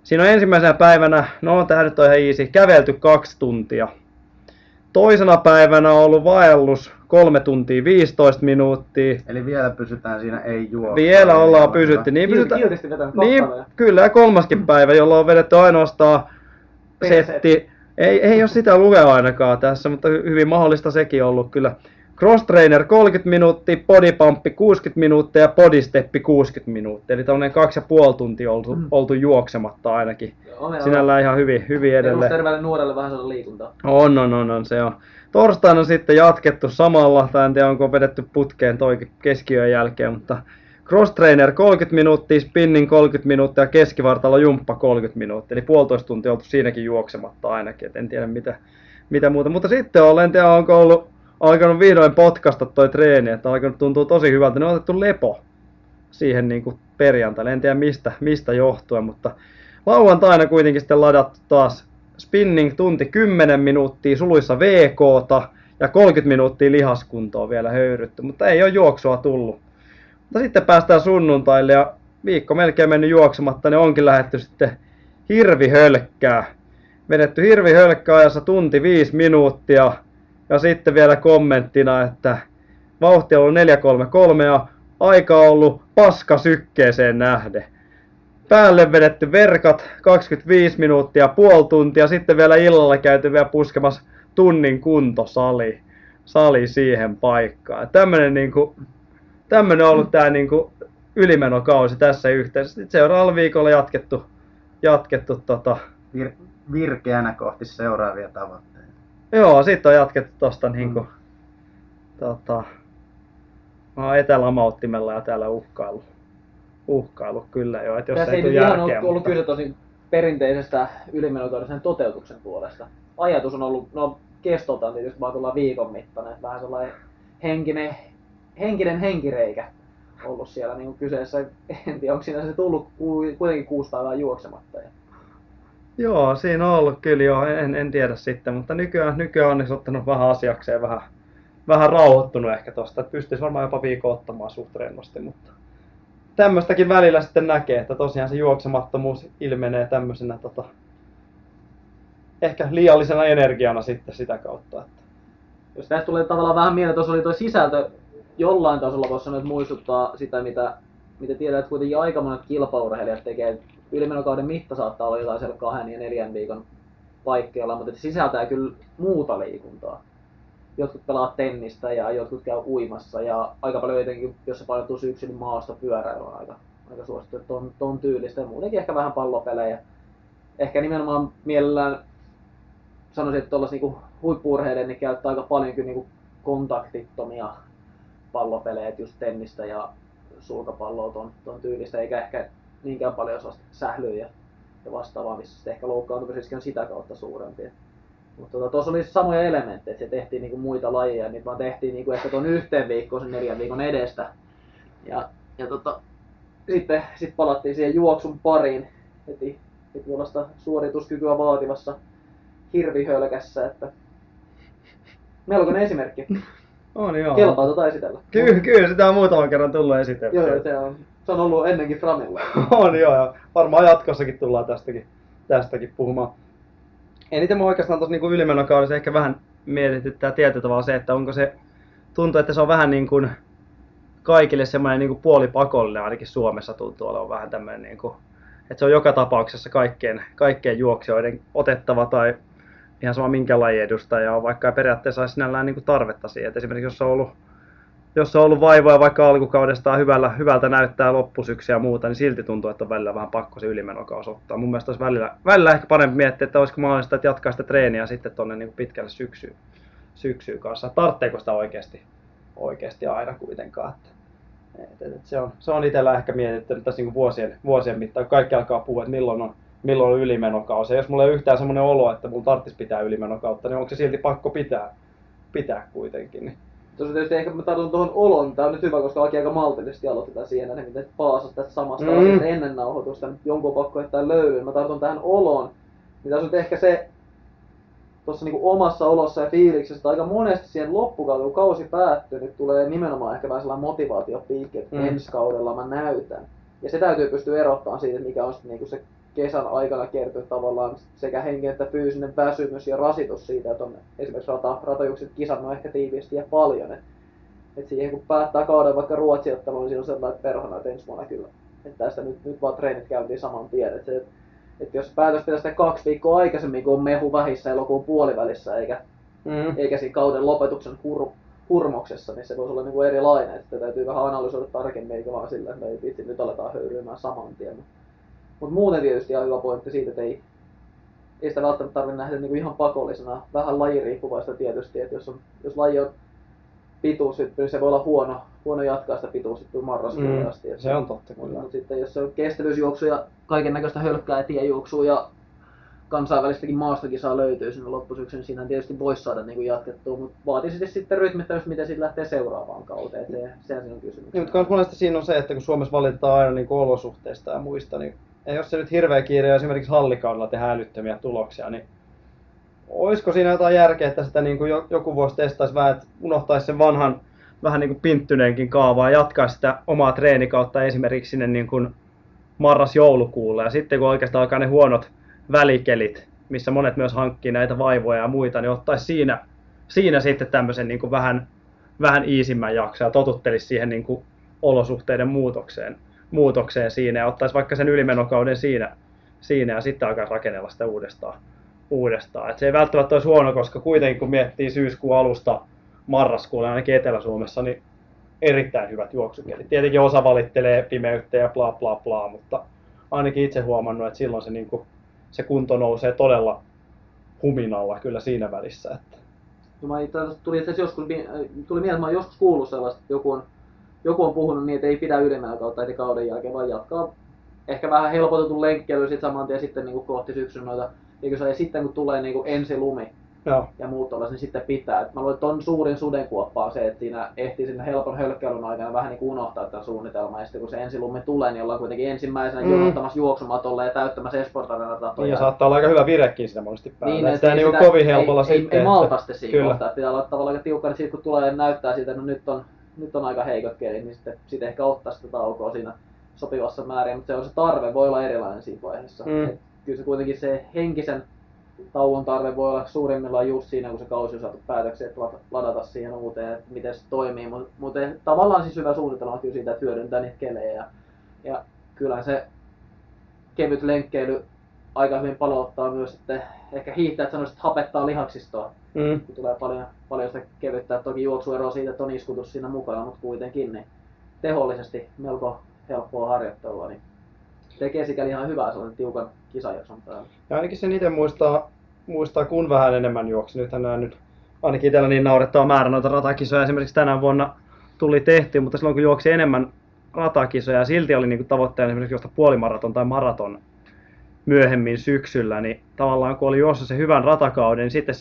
Siinä on ensimmäisenä päivänä, no tähän nyt on ihan iisi, kävelty 2 tuntia. Toisena päivänä on ollut vaellus 3 tuntia 15 minuuttia. Eli vielä pysytään siinä ei juoksu. Vielä ollaan pysytty. Niin, kyllä, ja kolmaskin päivä, jolloin on vedetty ainoastaan setti. Ei ole sitä lukea ainakaan tässä, mutta hyvin mahdollista sekin ollut kyllä. Cross trainer 30 minuuttia, body pump 60 minuuttia ja body step 60 minuuttia. Eli tämmöinen 2,5 tuntia oltu juoksematta ainakin. Joo, sinällään on ihan hyvin edelleen. Perusterveelle nuorelle vähän sellainen liikuntaa. On, se on. Torstaina sitten jatkettu samalla, tai en tiedä onko vedetty putkeen toikin keskiyön jälkeen, mutta cross trainer 30 minuuttia, spinning 30 minuuttia ja keskivartalo jumppa 30 minuuttia. Eli 1,5 tuntia oltu siinäkin juoksematta ainakin, et en tiedä mitä. mitä muuta. Mutta sitten olen, en tiedä, onko ollut, alkanut vihdoin potkasta toi treeni, että alkanut tuntuu tosi hyvältä. Ne on otettu lepo siihen niin kuin perjantaille, en tiedä mistä johtuen, mutta lauantaina kuitenkin sitten ladattu taas spinning tunti 10 minuuttia, suluissa VK:ta ja 30 minuuttia lihaskuntoa vielä höyrytty, mutta ei ole juoksua tullut. Mutta sitten päästään sunnuntaille ja viikko melkein mennyt juoksematta, ne onkin lähdetty sitten hirvihölkkää. Vedetty hirvihölkkää ajassa tunti 5 minuuttia ja sitten vielä kommenttina, että vauhtia on 4.33 ja aika on ollut paska sykkeeseen nähden. Päälle vedetty verkat 25 minuuttia, puoli tuntia, sitten vielä illalla käyty vielä puskemassa tunnin kuntosali siihen paikkaan. Tämmönen niinku, tämmönen on ollut tää niinku ylimenokausi tässä yhteydessä. Sitten seuraavalla viikolla jatkettu virkeänä kohti seuraavia tavoitteita. Joo, sitten on jatkettu tosta niinku etälämauttimella ja täällä uhkailu kyllä jo, että jos tässä ei tule järkeä. Tässä ei ihan ollut kyse tosi perinteisestä ylimenokaudesta toteutuksen puolesta. Ajatus on ollut, no kestoltaan tietysti vaan tullaan viikon mittainen, vähän sellainen henkinen henkireikä ollut siellä niin kyseessä. En tiedä, onko siinä se tullut kuitenkin 6 päivää juoksematta. Joo, siinä on ollut kyllä joo, en tiedä sitten, mutta nykyään on ottanut vähän asiakseen, vähän rauhoittunut ehkä tosta, että pystyisi varmaan jopa viikon ottamaan suht rennosti, mutta tämmöstäkin välillä sitten näkee, että tosiaan se juoksemattomuus ilmenee tämmöisenä ehkä liiallisena energiana sitten sitä kautta. Että. Jos tästä tulee tavallaan vähän mieleen, tuossa oli tuo sisältö jollain tasolla, voisi sanoa, että muistuttaa sitä, mitä tiedät, että kuitenkin aika monet kilpaurheilijat tekee. Ylimenokauden mitta saattaa olla jotain siellä 2 ja 4 viikon paikkeilla, mutta sisältää kyllä muuta liikuntaa. Jotkut pelaa tennistä ja jotkut käy uimassa ja aika paljon jotenkin, jos se painottuu syksyn, niin maastopyöräily on aika suosittu, että on tyylistä ja muutenkin ehkä vähän pallopelejä. Ehkä nimenomaan mielellään sanoisin, että tuollaisen niin huippu-urheilijan niin käyttää aika paljon kyllä niin kontaktittomia pallopelejä, että just tennistä ja sulkapalloa tuon tyylistä, eikä ehkä niinkään paljon sählyä ja vastaavaa, missä sitten ehkä loukkaantumisriski on sitä kautta suurempi. Mutta tuossa oli samoja elementtejä, että se tehtiin niinku muita lajeja, niitä vaan tehtiin niinku ehkä tuon yhteen viikkoon, sen 4 viikon edestä. Sitten palattiin siihen juoksun pariin heti tuollaista suorituskykyä vaativassa hirvihölkässä, että melkoinen esimerkki. On joo. Kelpaa tuota esitellä. Kyllä, sitä on muutaman kerran tullut esitellä. Joo, se on ollut ennenkin framilla. On joo, ja varmaan jatkossakin tullaan tästäkin puhumaan. Eniten minua oikeastaan tuossa niin ylimenokaudessa ehkä vähän mietityttää tietyllä tavalla se, että onko se, tuntuu, että se on vähän niin kuin kaikille semmoinen niin kuin puolipakollinen, ainakin Suomessa tuntuu olevan vähän tämmöinen, niin kuin, että se on joka tapauksessa kaikkien juoksijoiden otettava tai ihan sama minkä lajin edustaja on, vaikka ei periaatteessa olisi sinällään niin kuin tarvetta siihen. Et esimerkiksi jos on ollut vaivoja vaikka alkukaudesta hyvältä näyttää loppusyksy ja muuta, niin silti tuntuu, että on välillä vähän pakko se ylimenokaus ottaa. Mun mielestä olisi välillä ehkä parempi miettiä, että olisiko mahdollista, että jatkaa sitä treeniä sitten tuonne niin pitkälle syksyyn kanssa. Tartteeko sitä oikeasti aina kuitenkaan? Et se on itsellä ehkä mietittänyt tässä niin vuosien mittaan, kun kaikki alkaa puhua, että milloin on ylimenokaus. Ja jos mulla ei ole yhtään semmoinen olo, että mun tarvitsisi pitää ylimenokautta, niin onko se silti pakko pitää kuitenkin? Tuossa tietysti ehkä mä tartun tuohon olon, tää on nyt hyvä, koska Aki aika maltillisesti aloitetaan siihen, että miten paasat tästä samasta asiasta ennen nauhoitusta, nyt jonkun pakko jättää löylyyn. Mä tartun tähän oloon, niin tässä on ehkä se tuossa niinku omassa olossa ja fiiliksessä, aika monesti siihen loppukauden, kun kausi päättyy, nyt tulee nimenomaan ehkä vähän sellainen motivaatiopiikki, että ensi kaudella mä näytän. Ja se täytyy pystyä erottamaan siitä, mikä on niinku se kesän aikana kertynyt tavallaan sekä henki että fyysinen väsymys ja rasitus siitä, että on esimerkiksi ratajukset kisannut ehkä tiiviisti ja paljon. Et siihen kun päättää kauden vaikka Ruotsi-ottelun, niin siinä on sellainen, että perhana, että ensi vuonna kyllä. Että tästä nyt vaan treenit käyntiin saman tien. Että jos päätös pitäisi 2 viikkoa aikaisemmin, kun on mehu vähissä elokuun puolivälissä, eikä siinä kauden lopetuksen hurmoksessa, niin se voisi olla niin kuin erilainen. Että täytyy vähän analysoida tarkemmin, eikä vaan sillä, että itse nyt aletaan höyryymään saman tien. Mutta muuten tietysti on hyvä pointti siitä, että ei sitä välttämättä tarvitse nähdä niinku ihan pakollisena. Vähän lajiriippuvaista tietysti, että jos laji on pituushyppy, niin se voi olla huono jatkaa sitä pituushyppyä marraskuulle asti. Se on totta kyllä. Mutta sitten jos se on kestävyysjuoksu ja kaikennäköistä hölkkää ja tiejuoksua ja kansainvälistäkin maastokisaa löytyy sinne loppusyksyn. Siinä tietysti voisi saada niin kuin jatkettua, mutta vaatii sitten rytmittämys, miten siitä lähtee seuraavaan kauteen. Sehän siinä on kysymys. Niin, mutta monesti siinä on se, että kun Suomessa valitetaan aina niin olosuhteista ja muista, niin jos se nyt hirveä kiire ja esimerkiksi hallikaudella tehdään älyttömiä tuloksia, niin olisiko siinä jotain järkeä, että sitä niin kuin joku voisi testaisi vähän, että unohtaisi sen vanhan vähän niin kuin pinttyneenkin kaavaa ja jatkaa sitä omaa treenikautta esimerkiksi sinne niin kuin marras-joulukuulle. Ja sitten kun oikeastaan alkaa ne huonot välikelit, missä monet myös hankkii näitä vaivoja ja muita, niin ottaisi siinä sitten tämmöisen niin kuin vähän iisimmän jakson ja totuttelisi siihen niin kuin olosuhteiden muutokseen siinä ja ottaisi vaikka sen ylimenokauden siinä ja sitten alkaa rakennella sitä uudestaan. Et se ei välttämättä olisi huono, koska kuitenkin kun miettii syyskuun alusta marraskuulle ainakin Etelä-Suomessa, niin erittäin hyvät juoksukelit. Tietenkin osa valittelee pimeyttä ja bla bla bla, mutta ainakin itse huomannut, että silloin se, niin kuin, se kunto nousee todella huminalla kyllä siinä välissä. Että. No, tuli mieleen, että mä olen joskus kuullut sellaista, että joku on puhunut niin, että ei pidä ylimenokautta heti kauden jälkeen, vaan jatkaa ehkä vähän helpotetun lenkkeily sit saman tien sitten niin kuin kohti syksyn noita. Ja sitten kun tulee niin kuin ensi lumi ja muut tollaiset, niin sitten pitää. Et mä luulen, että on suurin sudenkuoppa on se, että siinä ehtii sinne helpon hölkkäilyn aikana vähän niin kuin unohtaa tämän suunnitelman. Ja sitten kun se ensi lumi tulee, niin ollaan kuitenkin ensimmäisenä jonottamassa juoksumatolle ja täyttämässä Espoo-radan ratoja. Ja saattaa olla aika hyvä virekin sitä monesti päälle. Niin, sitä ei niin kovin helpolla ei, sitten. Ei malta sitten siinä kohtaa. Pitää olla tavallaan aika tiukka, niin siitä kun tulee ja näyttää siltä, että no nyt on aika heikot kelit, niin sitten ehkä ottaa sitä taukoa siinä sopivassa määrin. Mutta se on se tarve, voi olla erilainen siinä vaiheessa. Kyllä se kuitenkin se henkisen tauon tarve voi olla suurimmillaan just siinä, kun se kausi on saatu päätöksiä, että ladata siihen uuteen, että miten se toimii. Mutta tavallaan siis hyvä suunnitelma kyllä siitä, että hyödyntää niitä kelejä. Ja kyllähän se kevyt lenkkeily aika hyvin palauttaa myös, että ehkä hiihtäjät sanoisivat, että hapettaa lihaksistoa. Kun tulee paljon sitä kevyttää. Toki juoksuero siitä, että on iskutus siinä mukana, mutta kuitenkin niin tehollisesti melko helppoa harjoittelua. Niin tekee sikäli ihan hyvää sellainen tiukan kisajakson päälle. Ja ainakin sen itse muistaa kun vähän enemmän juoksi. Nythän ainakin itsellä niin naurettava määrä noita ratakisoja esimerkiksi tänä vuonna tuli tehty, mutta silloin kun juoksi enemmän ratakisoja silti oli niinku tavoitteena esimerkiksi juosta puolimaraton tai maraton myöhemmin syksyllä, niin tavallaan kun oli juossa se hyvän ratakauden, niin sitten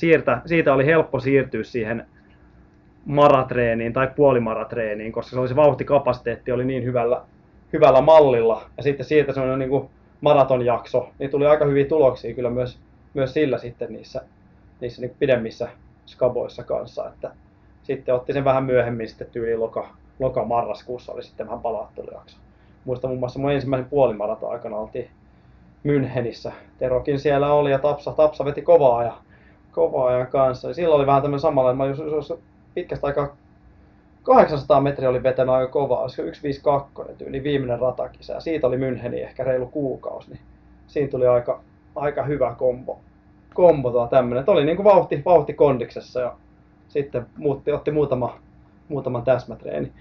siitä oli helppo siirtyä siihen maratreeniin tai puolimaratreeniin, koska se oli se vauhtikapasiteetti oli niin hyvällä mallilla, ja sitten siitä semmoinen niin kuin maratonjakso, niin tuli aika hyviä tuloksia kyllä myös sillä sitten niissä niin kuin pidemmissä skaboissa kanssa, että sitten otti sen vähän myöhemmin sitten tyyliin loka-marraskuussa oli sitten vähän palauttelujakso. Muistan muun muassa mun ensimmäisen puolimaraton aikana oltiin Münchenissä, Terokin siellä oli ja Tapsa veti kovaa ajan kanssa, ja silloin oli vähän tämmöinen samanlainen, jos pitkästä aikaa 800 metriä oli vetänyt aika kovaa, olisiko 1.52 tyyli viimeinen ratakisa, ja siitä oli Müncheni ehkä reilu kuukausi, niin siinä tuli aika hyvä kombo tämmöinen. Oli niin kuin vauhti kondiksessa, ja sitten otti muutaman täsmätreeni.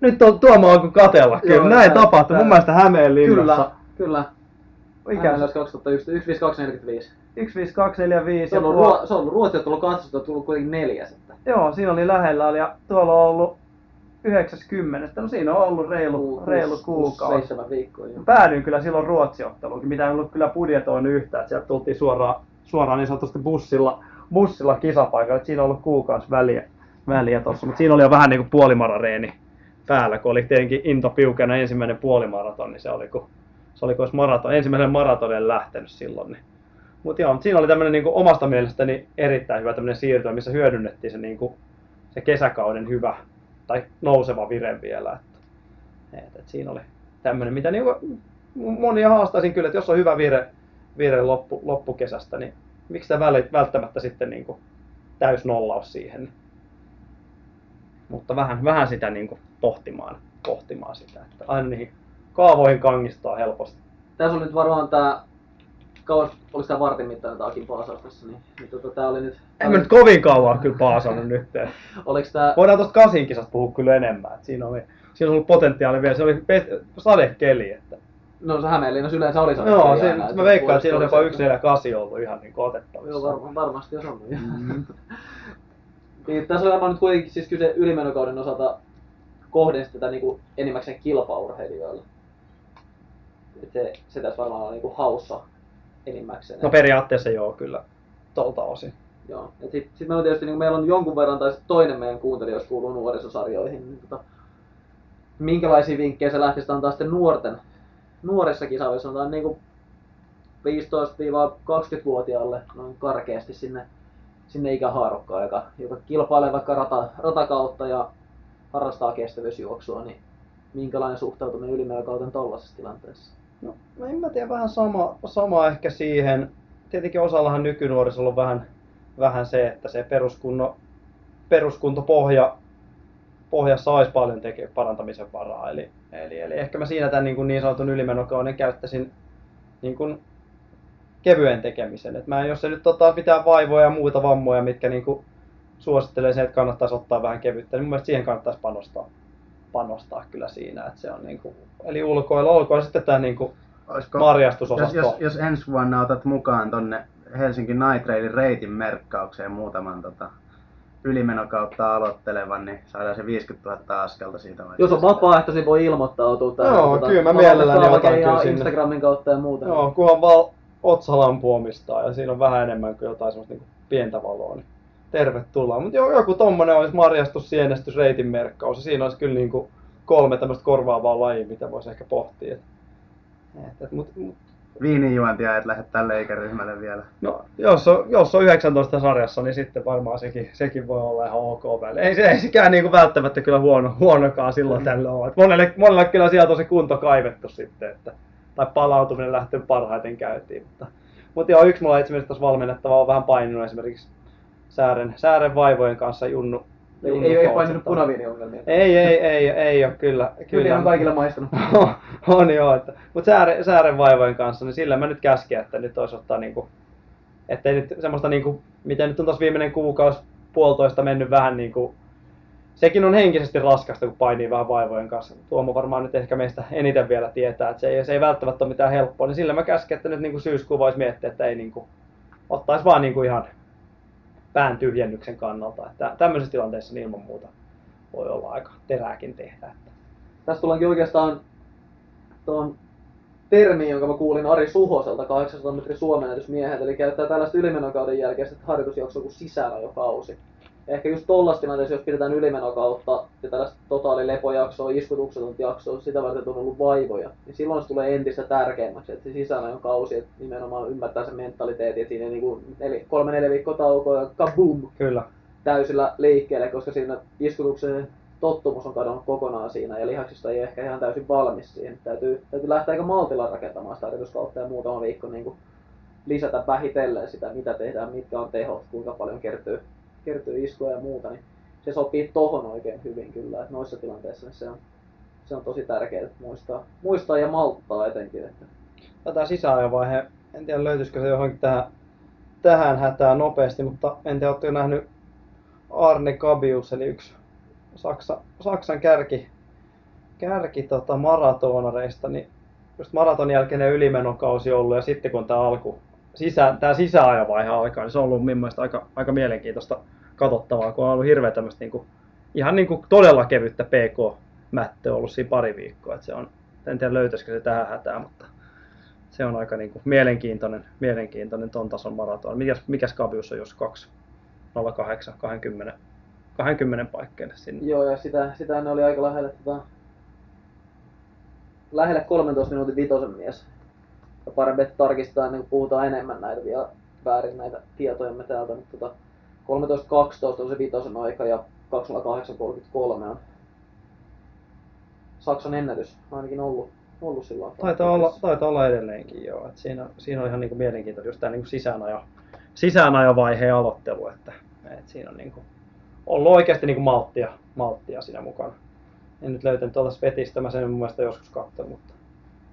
Nyt on Tuomo alkoi katella, kyllä. Joo, näin tapahtui, mun mielestä Hämeenlinnassa. Kyllä. Hämeenlinnassa 2001, 1.52.45. 1.52.45. Se on ollut Ruotsi, on tullut katsosta, on tullut kuitenkin 4. Joo, siinä oli lähellä, ja tuolla on ollut 90. No siinä on ollut reilu kuukausi. 7 viikkoa. Jo. Päädyin kyllä silloin Ruotsi-otteluunkin, mitä en ollut kyllä budjetoinut yhtään, että sieltä tultiin suoraan niin sanotusti bussilla kisapaikalle, että siinä on ollut kuukausi väliä tuossa, mutta siinä oli jo vähän niin kuin puolimarareeni päällä, kun oli tietenkin into piukana ensimmäinen puolimaraton, niin se oli, kun olisi ensimmäisen maratonin lähtenyt silloin, niin. Mutta siinä oli tämmöinen niinku omasta mielestäni erittäin hyvä tämmöinen siirtymä, missä hyödynnettiin se, niinku, se kesäkauden hyvä tai nouseva vire vielä. Et siinä oli tämmöinen, mitä niinku, monia haastaisin kyllä, että jos on hyvä vire loppukesästä, niin miksi sitä välttämättä sitten niinku täys nollaus siihen. Mutta vähän sitä niinku pohtimaan sitä, että aina niihin kaavoihin kangistaa helposti. Tässä oli nyt varmaan tämä... Oliko tämä vartin mittainen tämä Akin paasauksessa? Niin, tämä oli nyt... En mä nyt kovin kauan kyllä paasannut nyt. Tää... Voidaan tuosta 8 kisasta puhua kyllä enemmän. Siinä oli potentiaali vielä. Se oli sadekeli. Että... No se Hämeenlinnassa yleensä oli sadekeli. Joo, mä veikkaan, että siinä on jopa 1.48 ollut ihan niin otettavissa. Joo, varmasti jos on. Niin, tässä on varmaan nyt kuitenkin siis kyse ylimenokauden osalta kohdenstetaan niin enimmäkseen kilpaurheilijoille. Se tässä varmaan on niin haussa. enimmäkseen. No periaatteessa joo, kyllä, tolta osin. Joo, ja sitten meillä on tietysti, niin meillä on jonkun verran, tai toinen meidän kuuntelijoista kuuluu nuorisosarjoihin, niin minkälaisia vinkkejä se lähtisi antaa sitten nuorissa kisaavissa, sanotaan niin 15-20-vuotiaalle noin karkeasti sinne ikähaarukkaan, joka kilpailee vaikka ratakautta ja harrastaa kestävyysjuoksua, niin minkälainen suhtautuminen ylimelkauten tollaisessa tilanteessa? No, mä tiedän vähän sama ehkä siihen. Tietenkin osallahan nykynuorisolla on vähän se, että se peruskuntopohja saisi paljon parantamisen varaa. Eli ehkä mä siinä tämän niin sanotun ylimenokauden käyttäisin niin kuin kevyen tekemisen. Et mä, jos ei nyt ottaa mitään vaivoja ja muita vammoja, mitkä niin kuin suosittelee sen, että kannattaisi ottaa vähän kevyttä, niin mun mielestä siihen kannattaisi panostaa kyllä siinä, että se on niin kuin, eli ulkoilu sitten tämä niin kuin marjastusosasto. Jos ensi vuonna otat mukaan tonne Helsinki Night Trailin reitin merkkaukseen muutaman ylimenokautta aloittelevan, niin saadaan se 50 000 askelta siitä. Jos on vapaaehtoisin, voi ilmoittautua. Joo, kyllä mä mielelläni otan kyllä sinne. Instagramin kautta ja muuta. Joo, kunhan vaan otsalampu omistaa ja siinä on vähän enemmän kuin jotain semmoista niin pientä valoa. Niin tervetuloa. Mutta joku tommonen olisi marjastus, sienestys, reitin merkkaus. Ja siinä olisi kyllä niin kuin 3 tämmöistä korvaavaa lajia, mitä voisi ehkä pohtia. Viininjuontia et lähde tälle ikäryhmälle vielä. No, jos on 19 sarjassa, niin sitten varmaan sekin voi olla ihan ok päälle. Ei sekään niin kuin välttämättä kyllä huonokaan silloin tällä ole. Monella kyllä siellä tosi kunto kaivettu sitten, tai palautuminen lähtee parhaiten käyntiin. Mutta joo, yksi mulla esimerkiksi tässä valmennettava on vähän paininut esimerkiksi säären vaivojen kanssa junnu. Ei ole paininut punaviiniongelmia. Ei ole, kyllä on kaikilla maistanut. On joo, mutta säären vaivojen kanssa, niin sillä mä nyt käsken, että nyt olisi ottaa niinku, ettei nyt semmoista niinku, miten nyt on taas viimeinen kuukausi puolitoista mennyt vähän niinku, sekin on henkisesti raskasta, kun painii vähän vaivojen kanssa. Tuomo varmaan nyt ehkä meistä eniten vielä tietää, että se ei välttämättä ole mitään helppoa, niin sillä mä käsken, että nyt niinku syyskuun voisi miettiä, että ei niinku, ottaisi vaan niinku ihan pään tyhjennyksen kannalta. Että tämmöisessä tilanteessa niin ilman muuta voi olla aika terääkin tehdä. Tässä tullaankin oikeastaan tuon termiin, jonka mä kuulin Ari Suhoselta 800 metrin suomennätysmieheltä, eli käyttää tällaista ylimenokauden jälkeistä harjoitusjaksoa kuin sisärajokausi. Ehkä just tollaista tilanteessa, jos pidetään ylimenokautta ja tällaista totaalilepojaksoa, iskutuksetonta jaksoa, sitä varten on ollut vaivoja, niin silloin se tulee entistä tärkeämmäksi, että se sisärajokausi, että nimenomaan ymmärtää sen mentaliteetin, että siinä niinku 3-4 viikkoa taukoa ja kaboom, kyllä, täysillä liikkeelle, koska siinä iskutuksen tottumus on kadonnut kokonaan siinä ja lihaksista ei ehkä ihan täysin valmis siihen. Täytyy lähteä aika maltilla rakentamaan sitä harjoituskautta ja muutama viikko niinku lisätä vähitellen sitä, mitä tehdään, mitkä on tehot, kuinka paljon kertyy iskoa ja muuta, niin se sopii tohon oikein hyvin kyllä, että noissa tilanteissa niin se on tosi tärkeää muistaa ja malttaa etenkin. Että. Tätä sisäajavaihe, en tiedä löytyisikö se johonkin tähän hätään nopeasti, mutta en tiedä, ootteko nähnyt Arne Gabius, eli yksi Saksan kärki maratonareista, niin just maraton jälkeinen ylimenokausi ollut ja sitten kun tämä alku tämä sisäajavaihe alkaa, niin se on ollut minun mielestä aika mielenkiintoista katsottavaa, kun on ollut hirveä tämmöistä niinku, ihan niinku todella kevyttä PK-mättöä ollut siinä pari viikkoa. Et se on, en tiedä löytäisikö se tähän hätään, mutta se on aika niinku mielenkiintoinen ton tason maraton. Mikäs Kavius on jos 2:08, 20 paikkeille sinne? Joo, ja sitä ne oli aika lähelle 13 minuutin vitosen mies. Ja parempi tarkistaa, niin puhutaan enemmän näitä vielä väärin näitä tietojamme täältä, mutta 13.12 on se vitosen aika ja 2.08.33 on Saksan ennätys ainakin ollut silloin. Taitaa olla edelleenkin joo, että siinä on ihan niinku mielenkiintoinen just tää niinku sisäänajavaiheen aloittelu, että siinä on niinku ollut oikeasti niinku malttia siinä mukana. En nyt löytänyt tuolta Svetistä, mä sen mun mielestä joskus katsoin, mutta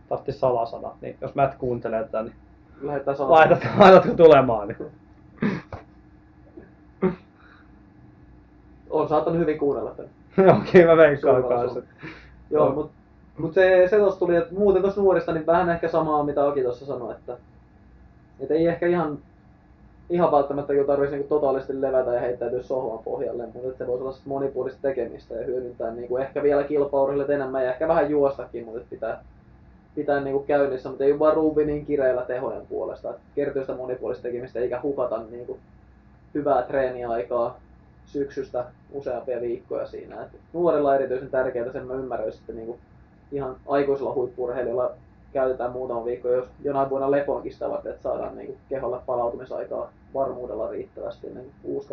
tarvitsi salasanat, niin jos Matt kuuntelee tätä, niin laitatko tulemaan? Niin. On saattanut hyvin kuunnella tämän. Okei, mä veikkaan kanssa. Joo, mutta se tuossa tuli, että muuten tuossa nuorista, niin vähän ehkä samaa, mitä Aki tuossa sanoi, että ei ehkä ihan välttämättä tarvitsisi niin totaalisesti levätä ja heittäytyä sohvan pohjalle, mutta se voisi olla monipuolista tekemistä ja hyödyntää niin kuin ehkä vielä kilpaurheilijat enemmän ja ehkä vähän juostakin, mutta pitää pitää niinku käynnissä, mutta ei vaan ruuvi niin kireillä tehojen puolesta. Kertyy sitä monipuolista tekemistä eikä hukata niinku hyvää treeniaikaa syksystä useampia viikkoja siinä. Et nuorilla on erityisen tärkeää, sen mä ymmärrän, että niinku ihan aikuisilla huippu-urheilijoilla käytetään muutama viikko, jos jonain vuonna leponkin sitä varten, että saadaan niinku keholle palautumisaikaa varmuudella riittävästi ennen niin kuin uusi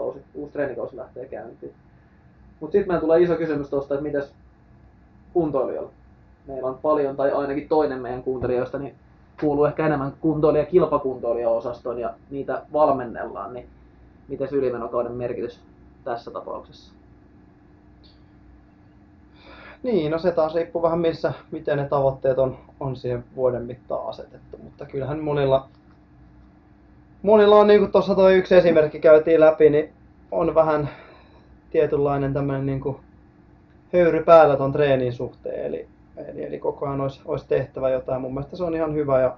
treenikausi lähtee käyntiin. Mutta sitten meillä tulee iso kysymys tuosta, että mitäs kuntoilijoilla? Meillä on paljon, tai ainakin toinen meidän kuuntelijoista, niin kuuluu ehkä enemmän kuntoilija- ja kilpakuntoilija-osastoon, ja niitä valmennellaan, niin mitäs ylimenokauden merkitys tässä tapauksessa? Niin, no se taas riippuu vähän missä, miten ne tavoitteet on siihen vuoden mittaan asetettu, mutta kyllähän monilla on, niin kuin tuossa toi yksi esimerkki käytiin läpi, niin on vähän tietynlainen tämmöinen niin kuin höyry päällä ton treenin suhteen, eli koko ajan olisi tehtävä jotain. Mun mielestä se on ihan hyvä ja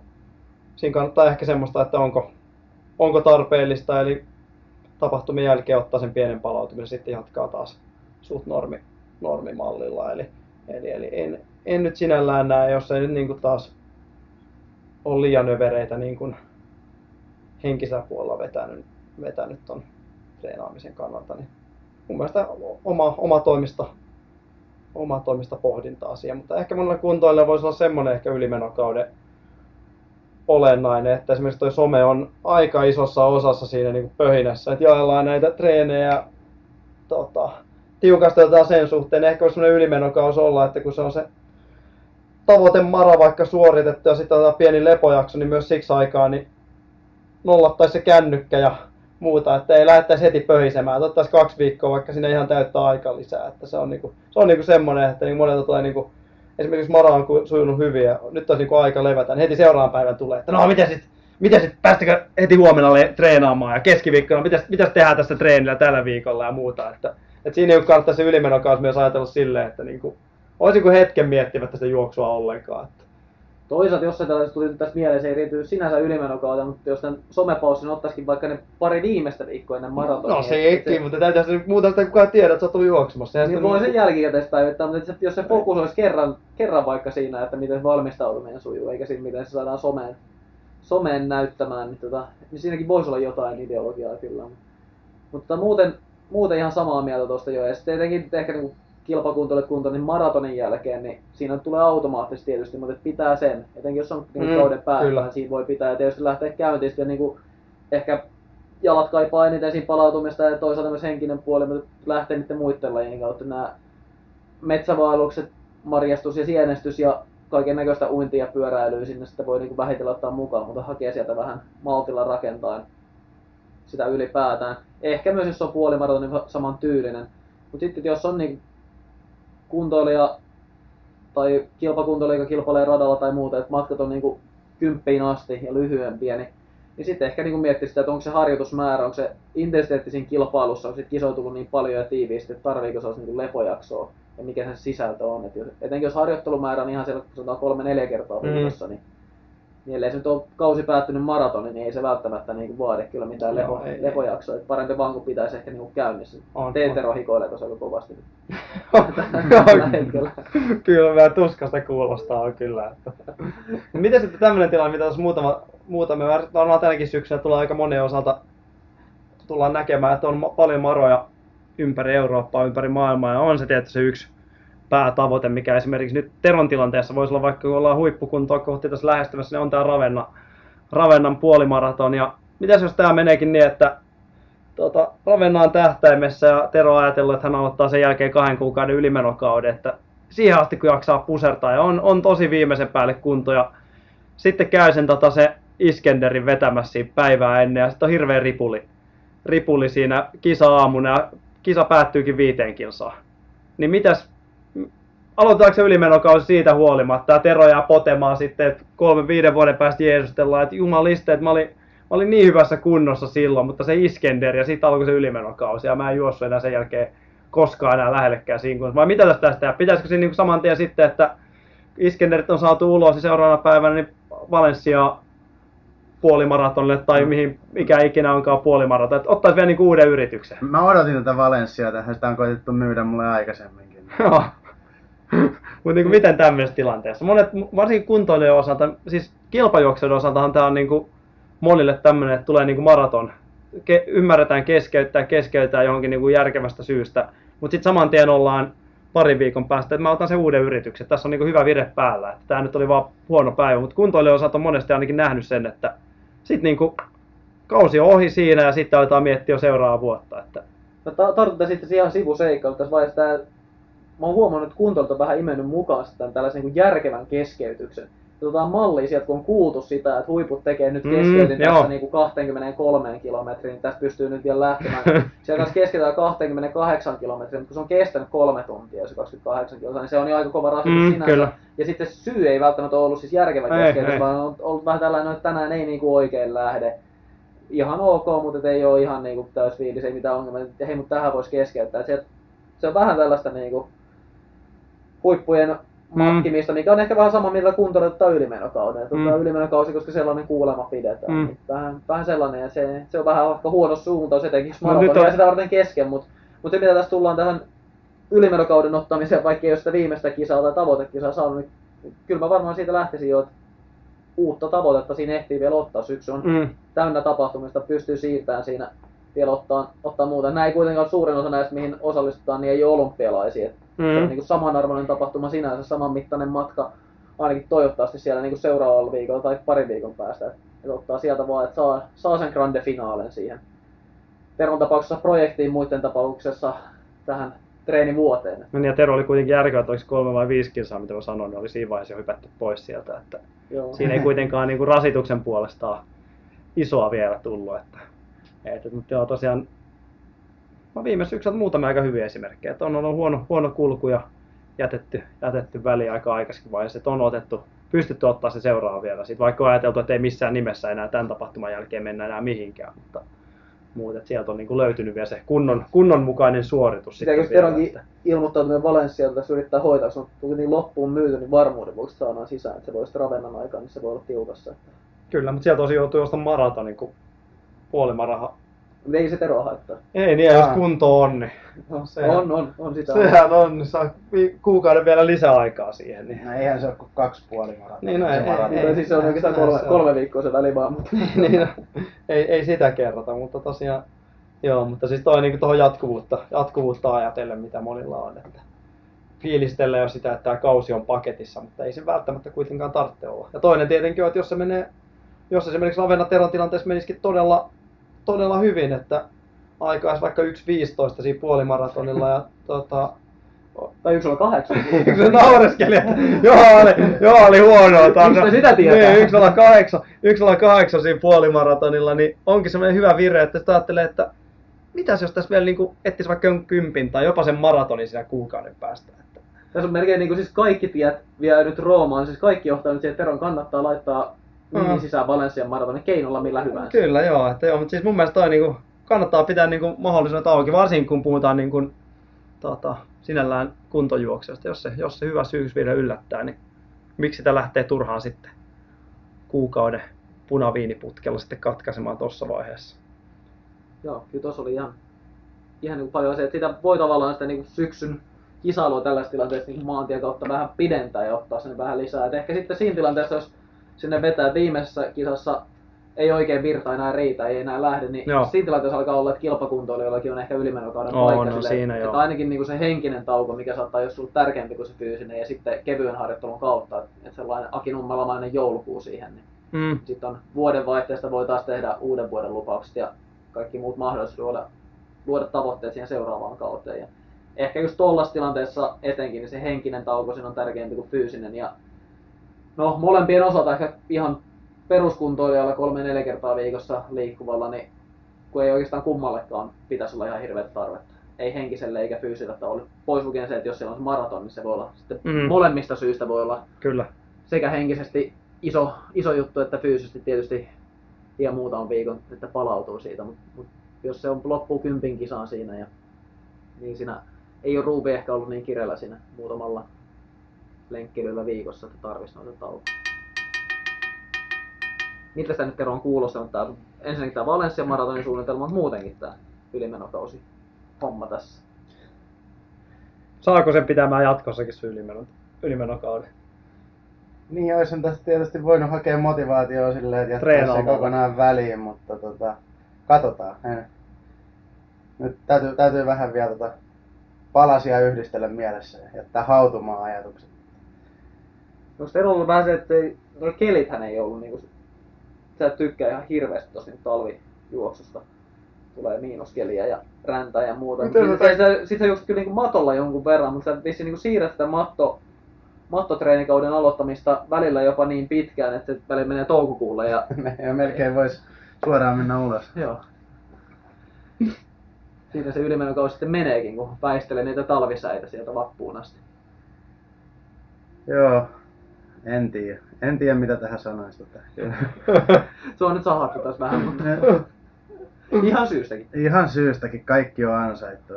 siinä kannattaa ehkä semmoista, että onko tarpeellista, eli tapahtumien jälkeen ottaa sen pienen palautumisen, sitten jatkaa taas suht normimallilla. Eli en nyt sinällään näe, jos ei nyt niin kuin taas ole liian övereitä niin kuin henkisellä puolella vetänyt ton treenaamisen kannalta, niin mun mielestä oma toimista pohdintaa siihen, mutta ehkä monella kuntoilla voisi olla semmoinen ehkä ylimenokauden olennainen, että esimerkiksi toi some on aika isossa osassa siinä niin kuin pöhinässä, että jaellaan näitä treenejä, tiukastellaan sen suhteen, ehkä voisi semmoinen ylimenokaus olla, että kun se on se tavoitemara vaikka suoritettu ja sitten otetaan pieni lepojakso, niin myös siksi aikaa, niin nollattaisi se kännykkä ja muuta, että ei lähdettäisi heti pöhisemään, ottaisi 2 viikkoa vaikka sinne ihan täyttää aika lisää, että se on niinku semmoinen, että niinku monelta tulee niinku, esimerkiksi mara on sujunut hyvin ja nyt olisi niinku aika levätä, niin heti seuraavan päivän tulee, että no mitä sit päästäkö heti huomenna treenaamaan ja keskiviikkona, mitäs tehdään tässä treenillä tällä viikolla ja muuta, että siinä niinku kannattaisi ylimenokaus myös ajatella silleen, että niinku, olisi niinku hetken miettimättä sitä juoksua ollenkaan. Toisaalta, jos se tuli tässä mieleen, se ei riity sinänsä ylimenokauteen, mutta jos tämän somepaussin ottaisikin vaikka ne pari viimeistä viikkoa ennen maratonia. No se eikin, mutta täytyy muuta sitä kukaan tiedä, että sä oot tullut juoksemassa. Niin voi sen jälkikäteistä päivittää, mutta jos se fokus olisi kerran vaikka siinä, että miten valmistautuminen sujuu, eikä siinä miten se saadaan someen näyttämään, niin siinäkin voisi olla jotain ideologiaa kyllä. Mutta muuten ihan samaa mieltä tuosta jo, ja sitten jotenkin ehkä niin kilpakuntoille niin maratonin jälkeen, niin siinä tulee automaattisesti tietysti, mutta pitää sen. Jotenkin jos on kauden päällä, niin siinä voi pitää ja tietysti lähteä käyntiin sitten niin ehkä jalat kaipaa eniten siinä palautumista ja toisaalta myös henkinen puoli, mutta lähtee niiden muiden lajien kautta nämä metsävaellukset, marjastus ja sienestys ja kaiken näköistä uintia ja pyöräilyä sinne sitä voi niin vähitellen ottaa mukaan, mutta hakee sieltä vähän maltilla rakentaen sitä ylipäätään. Ehkä myös jos on puolimaraton, niin saman tyylinen, mutta sitten jos on niin kuntoilija tai kilpakuntoilija, joka kilpailee radalla tai muuta, että matkat on niinku 10 asti ja lyhyempiä, niin sitten ehkä niinku miettii sitä, että onko se harjoitusmäärä, onko se intensiteetti siinä kilpailussa, onko siitä kisoja tullut niin paljon ja tiiviisti, että tarviiko se olisi niinku lepojaksoa ja mikä sen sisältö on. Et etenkin jos harjoittelumäärä on ihan siellä 3-4 kertaa viikossa, niin ellei se nyt ole kausi päättynyt maratoni, niin ei se välttämättä niinku vaadi kyllä mitään lepojaksoa. Et parempi vaan, kun pitäisi ehkä niinku käynnissä. Tero hikoilee tuossa aika kovasti nyt. Kyllä vähän tuskasta kuulostaa on kyllä. Miten sitten tämmöinen tilanne, mitä tuossa muutama varmaan tänäkin syksynä tulee aika monen osalta tullaan näkemään, että on paljon maroja ympäri Eurooppaa, ympäri maailmaa ja on se tietysti yksi päätavoite, mikä esimerkiksi nyt Teron tilanteessa voisi olla, vaikka kun ollaan huippukuntoa kohti tässä lähestymässä, niin on tämä Ravennan puolimaraton. Ja mitäs jos tämä meneekin niin, että Ravenna on tähtäimessä ja Tero on ajatellut, että hän aloittaa sen jälkeen 2 kuukauden ylimenokauden, että siihen asti kun jaksaa pusertaa ja on tosi viimeisen päälle kunto ja sitten käy sen se Iskenderin vetämässä siinä päivää ennen ja sitten on hirveä ripuli siinä kisa-aamuna ja kisa päättyykin 5 kilsaan. Niin mitäs, aloitetaanko se ylimenokausi siitä huolimatta ja Tero jää potemaan sitten, että 3-5 vuoden päästä jeesustellaan, että jumaliste, että mä olin niin hyvässä kunnossa silloin, mutta se Iskender ja sitten alkoi se ylimenokausi ja mä en juossut enää sen jälkeen koskaan enää lähellekään siinä kunnossa. Vai mitä tästä tehdä? Pitäisikö siinä niin saman tien sitten, että Iskenderit on saatu ulos ja seuraavana päivänä niin Valencia puolimaratonille tai mikä ikinä onkaan puolimaraton, että ottaisi vielä niin uuden yrityksen? Mä odotin tätä Valenciaa, sitä on koitettu myydä mulle aikaisemminkin. Mutta niin miten tämmöisessä tilanteessa? Monet, varsinkin kuntoilijoiden osalta, siis kilpajuoksijoiden osaltahan tämä on niin kuin monille tämmöinen, että tulee niin kuin maraton. Ymmärretään keskeyttää johonkin niin kuin järkevästä syystä, mutta sitten saman tien ollaan parin viikon päästä, että mä otan sen uuden yrityksen. Tässä on niin kuin hyvä vire päällä. Tämä nyt oli vaan huono päivä, mutta kuntoilijoiden osalta on monesti ainakin nähnyt sen, että sitten niin kuin kausi on ohi siinä ja sitten aletaan miettiä jo seuraavaa vuotta. Että... No, tartutaan sitten ihan sivuseikalla. Tässä vaiheessa tämä... Mä oon huomannut, että kuntoilut on vähän imennyt mukaan tämän tällaisen niin kuin järkevän keskeytyksen. Otetaan mallia sieltä, kun on kuultu sitä, että huiput tekee nyt keskeytin tässä niin kuin 23 kilometriin, niin tästä pystyy nyt vielä lähtemään. Siellä kanssa keskitytään 28 kilometriin, mutta kun se on kestänyt 3 tuntia, jos 28 kilometriä, niin se on jo aika kova rasitus sinänsä. Kyllä. Ja sitten syy ei välttämättä ollut siis järkevä keskeytys, vaan on ollut vähän tällainen, että tänään ei niin kuin oikein lähde. Ihan ok, mutta ei ole ihan niin kuin täysfiilis, ei mitään ongelmaa, hei, mutta tähän voisi keskeyttää. Se on vähän tällaista niin kuin huippujen matkimista, mikä on ehkä vähän sama, millä kuntoilijat ottaa ylimenokauden. Ottaa ylimenokausi, koska sellainen kuulema pidetään. Vähän sellainen, ja se on vähän huono suuntaus, etenkin jos maraton jää sitä varten kesken. Mutta se, mitä tässä tullaan tähän ylimenokauden ottamiseen, vaikka ei ole sitä viimeistä kisaa tai tavoitekisaa saanut, niin kyllä mä varmaan siitä lähtisin jo, että uutta tavoitetta siinä ehtii vielä ottaa. Syksy on täynnä tapahtumista, pystyy siirtämään siinä vielä ottaa muuta. Näin kuitenkaan suurin osa näistä, mihin osallistutaan, niin ei ole olympialaisia. Se on niin samanarvoinen tapahtuma sinänsä, samanmittainen matka ainakin toivottavasti siellä niin seuraavalla viikolla tai parin viikon päästä. Että ottaa sieltä vaan, että saa sen grande finaalen siihen. Teron tapauksessa projektiin, muiden tapauksessa tähän treenivuoteen. No niin, ja Tero oli kuitenkin järkeä, että oliko 3 vai 5 kilsaa, mitä mä sanoin, niin oli siinä vaiheessa jo hypätty pois sieltä. Että siinä ei kuitenkaan niin kuin rasituksen puolestaan isoa vielä tullut. Mutta joo, tosiaan... No viime syksyltä muutamia aika hyviä esimerkkejä, että on ollut huono kulku ja jätetty väli aika aikaiskin vaiheessa, että on pystytty ottaa se seuraava vielä siitä, vaikka on ajateltu, että ei missään nimessä enää tämän tapahtuman jälkeen mennä enää mihinkään, mutta muuten sieltä on niin kuin löytynyt vielä se kunnon mukainen suoritus. Pitääkö Teronkin ilmoittautuminen Valenssialta tässä yrittää hoitaa, kun on niin loppuun myyty, niin varmuuden vuoksi saadaan sisään, että se voi sitten Ravennan aikaan, niin se voi olla tiukassa. Kyllä, mutta sieltä tosi joutuu jostain maratonin, kun puolimaraha. Ei se Teroa haittaa. Ei niin, jos kunto on, niin on sitä. Sehän on, saa kuukauden vielä lisäaikaa siihen. Niin. No eihän se ole kuin 2,5 maraton. Niin, ei, siis se on oikeastaan 3 viikkoa se välimaa, mutta niin, ei sitä kerrota, mutta tosiaan, joo, mutta siis toi niinku tuohon jatkuvuutta ajatellen, mitä monilla on. Että fiilistellä jo sitä, että tämä kausi on paketissa, mutta ei se välttämättä kuitenkaan tarvitse olla. Ja toinen tietenkin on, että jos esimerkiksi Ravenna Teron tilanteessa menisikin todella hyvin, että aikaa vaikka 1.15 siinä puolimaratonilla ja tai 1.08. Se naureskeli, että joo oli huonoa tarina. Mistä sitä tietää? Niin, 1.08 siinä puolimaratonilla, niin onkin semmoinen hyvä vire, että sitten ajattelee, että mitäs jos tässä vielä niinku etsisi vaikka jonkun 10 tai jopa sen maratonin siinä kuukauden päästä. Että. Tässä on melkein niinku siis kaikki tiet vie nyt Roomaan, siis kaikki johtaa nyt siihen, että Teron kannattaa laittaa sisään Valencian maratonin keinolla millä hyvänsä. Kyllä joo, että joo, mutta siis mun mielestä toi niinku kannattaa pitää niinku mahdollisuudet auki, varsinkin kun puhutaan niinku, sinällään kuntojuoksusta. Jos se hyvä syys vielä yllättää, niin miksi sitä lähtee turhaan sitten kuukauden punaviiniputkella sitten katkaisemaan tuossa vaiheessa? Joo, kyllä tuossa oli ihan niinku paljon asioita. Sitä voi tavallaan sitä niinku syksyn kisailua tällaisessa tilanteessa niinku maantien kautta vähän pidentää ja ottaa sen vähän lisää. Et ehkä sitten siinä tilanteessa, jos sinne vetää viimeisessä kisassa, ei oikein virta enää riitä, ei enää lähde, niin siinä tilanteessa alkaa olla, että kilpakuntoilijoillakin on ehkä ylimenokauden paikka. No, silleen, että ainakin niin kuin se henkinen tauko, mikä saattaa olla sinulle tärkeämpi kuin se fyysinen, ja sitten kevyen harjoittelun kautta, että sellainen Aki Nummelamainen joulukuu siihen. Niin sitten on vuodenvaihteesta, voi taas tehdä uuden vuoden lupaukset ja kaikki muut mahdollisuudet luoda tavoitteet siihen seuraavaan kauteen. Ja ehkä just tuollaisessa tilanteessa etenkin, niin se henkinen tauko siinä on tärkeämpi kuin fyysinen. Ja no, molempien osalta ehkä ihan peruskuntoilijalla 3-4 kertaa viikossa liikkuvalla, niin kun ei oikeastaan kummallekaan pitäisi olla ihan hirveätä tarvetta. Ei henkiselle eikä fyysiselle taudelle. Pois lukien se, että jos siellä on maraton, niin se voi olla sitten molemmista syistä voi olla. Kyllä. Sekä henkisesti iso juttu, että fyysisesti tietysti ihan muutaman viikon, että palautuu siitä. Mutta jos se on loppuu 10 kisaan siinä, niin siinä ei ole ruuvi ehkä ollut niin kireellä siinä muutamalla lenkkeilyllä viikossa, että tarvitsisi noita taukoja. Miltä sitä nyt Tero on kuulostanut? Ensinnäkin tämä Valenssian maratonin suunnitelma, mutta muutenkin tämä ylimenokausi homma tässä. Saako sen pitämään jatkossakin se ylimenot? ylimenokauden. Niin, olisin tästä tietysti voinut hakea motivaatiota silleen, että jättää se kokonaan väliin, mutta katsotaan. Nyt täytyy vähän vielä palasia yhdistellä mielessä ja jättää hautumaan ajatukset. No sitten on ollut vähän se, että kelithän ei ollut niinku, sä tykkää ihan hirveästi tosin talvijuoksusta. Tulee miinuskeliä ja räntää ja muuta. Sitten sä juoksit kyllä niinku matolla jonkun verran, mutta sä vissiin niinku siirrät sitä mattotreenikauden aloittamista välillä jopa niin pitkään, että se välillä menee toukokuulle. Ja melkein voisi suoraan mennä ulos. Joo. Siinä se ylimenokausi sitten meneekin, kun väistelee niitä talvisäitä sieltä vappuun asti. Joo. En tiedä mitä tähän sanoista. Se on nyt sahattu taas vähän, mutta... Ihan syystäkin. Kaikki on ansaittu.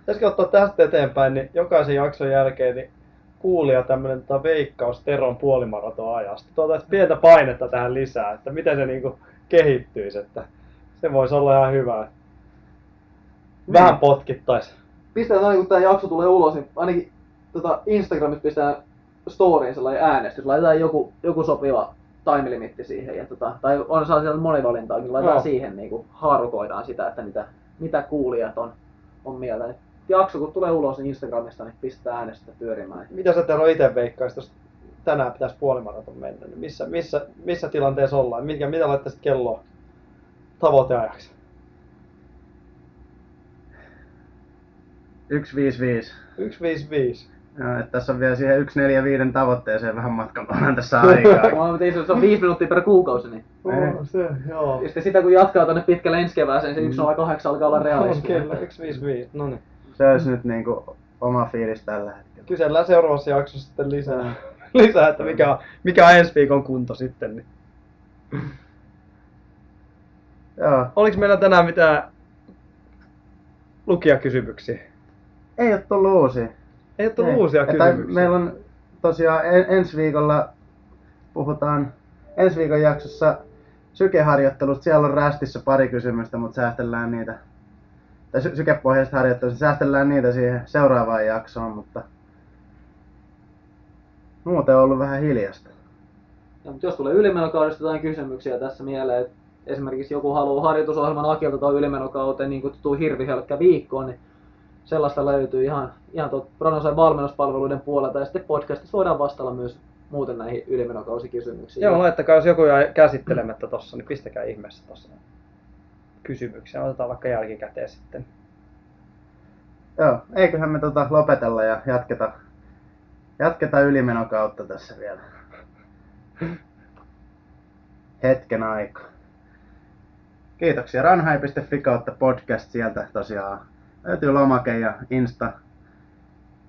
Pitäisikö ottaa tästä eteenpäin, niin jokaisen jakson jälkeen niin kuulija tämmönen veikkaus Teron puolimaraton ajasta. Pientä painetta tähän lisää, että miten se niinku kehittyisi. Että se voisi olla ihan hyvä. Vähän potkittaisi. Pistetään aina kun tää jakso tulee ulos, niin ainakin Instagramissa pistetään storyin sellainen äänestys. Laitetaan joku sopiva time-limitti siihen, ja tai on sellaisia monivalintaakin, niin laitetaan siihen, niin kuin haarukoidaan sitä, että mitä kuulijat on mieltä. Et jakso kun tulee ulos niin Instagramista, niin pistää äänestä pyörimään. Mitä sä Tero ite veikkaisi, jos tänään pitäisi puolimaraton mennä, niin missä tilanteessa ollaan? Mitä laittaisit kelloa tavoiteajaksi? 1.55. No, että tässä on vielä siihen 1.45 tavoitteeseen vähän matkan päällä tässä aikaa. Mä ajattelin, että se on 5 minuuttia per kuukausi, niin... se, joo. Ja sitten sitä kun jatkaa tonne pitkälle ensi kevääseen, niin se 1.08 alkaa olla realismia. Kyllä, 1.55, no niin. Se olisi nyt niinku oma fiilis tällä hetkellä. Kysellään seuraavassa jaksossa sitten lisää että mikä on ensi viikon kunto sitten. Niin. Joo. Oliko meillä tänään mitään lukijakysymyksiä? Ei ole tullut uusia. Ei ole tullut uusia kysymyksiä. Meillä on tosiaan ensi viikolla puhutaan ensi viikon jaksossa sykeharjoittelusta. Siellä on rästissä pari kysymystä, mutta säästellään niitä. Tai sykepohjaisesta harjoittelusta säästellään niitä siihen seuraavaan jaksoon, mutta muuten on ollut vähän hiljasta. Ja, mutta jos tulee ylimenokaudesta jotain kysymyksiä tässä mieleen, että esimerkiksi joku haluaa harjoitusohjelman Akilta tai ylimenokauteen niin kutsuttuun hirvihölkkä viikkoon, niin sellaista löytyy ihan Runner's valmennuspalveluiden puolelta, ja sitten podcastissa voidaan vastailla myös muuten näihin ylimenokausikysymyksiin. Joo, laittakaa, jos joku jää käsittelemättä tossa, niin pistäkää ihmeessä tossa kysymyksiä. Otetaan vaikka jälkikäteen sitten. Joo, eiköhän me lopetella ja jatketa ylimenokautta tässä vielä. Hetken aikaa. Kiitoksia Runhai.fi kautta podcast sieltä tosiaan. Löytyy lomake ja Insta.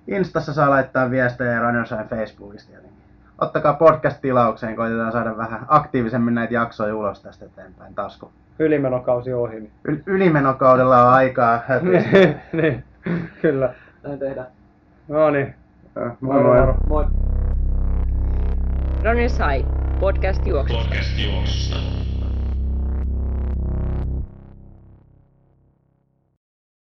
Instassa saa laittaa viestejä ja Runner's High Facebookista jotenkin. Ottakaa podcast-tilaukseen, koitetaan saada vähän aktiivisemmin näitä jaksoja ulos tästä eteenpäin taas kun... Ylimenokausi ohi. Niin. Ylimenokaudella on aikaa höpistä. Niin, kyllä. Näin tehdään. No niin. Moi. Runner's High, podcast juoksusta.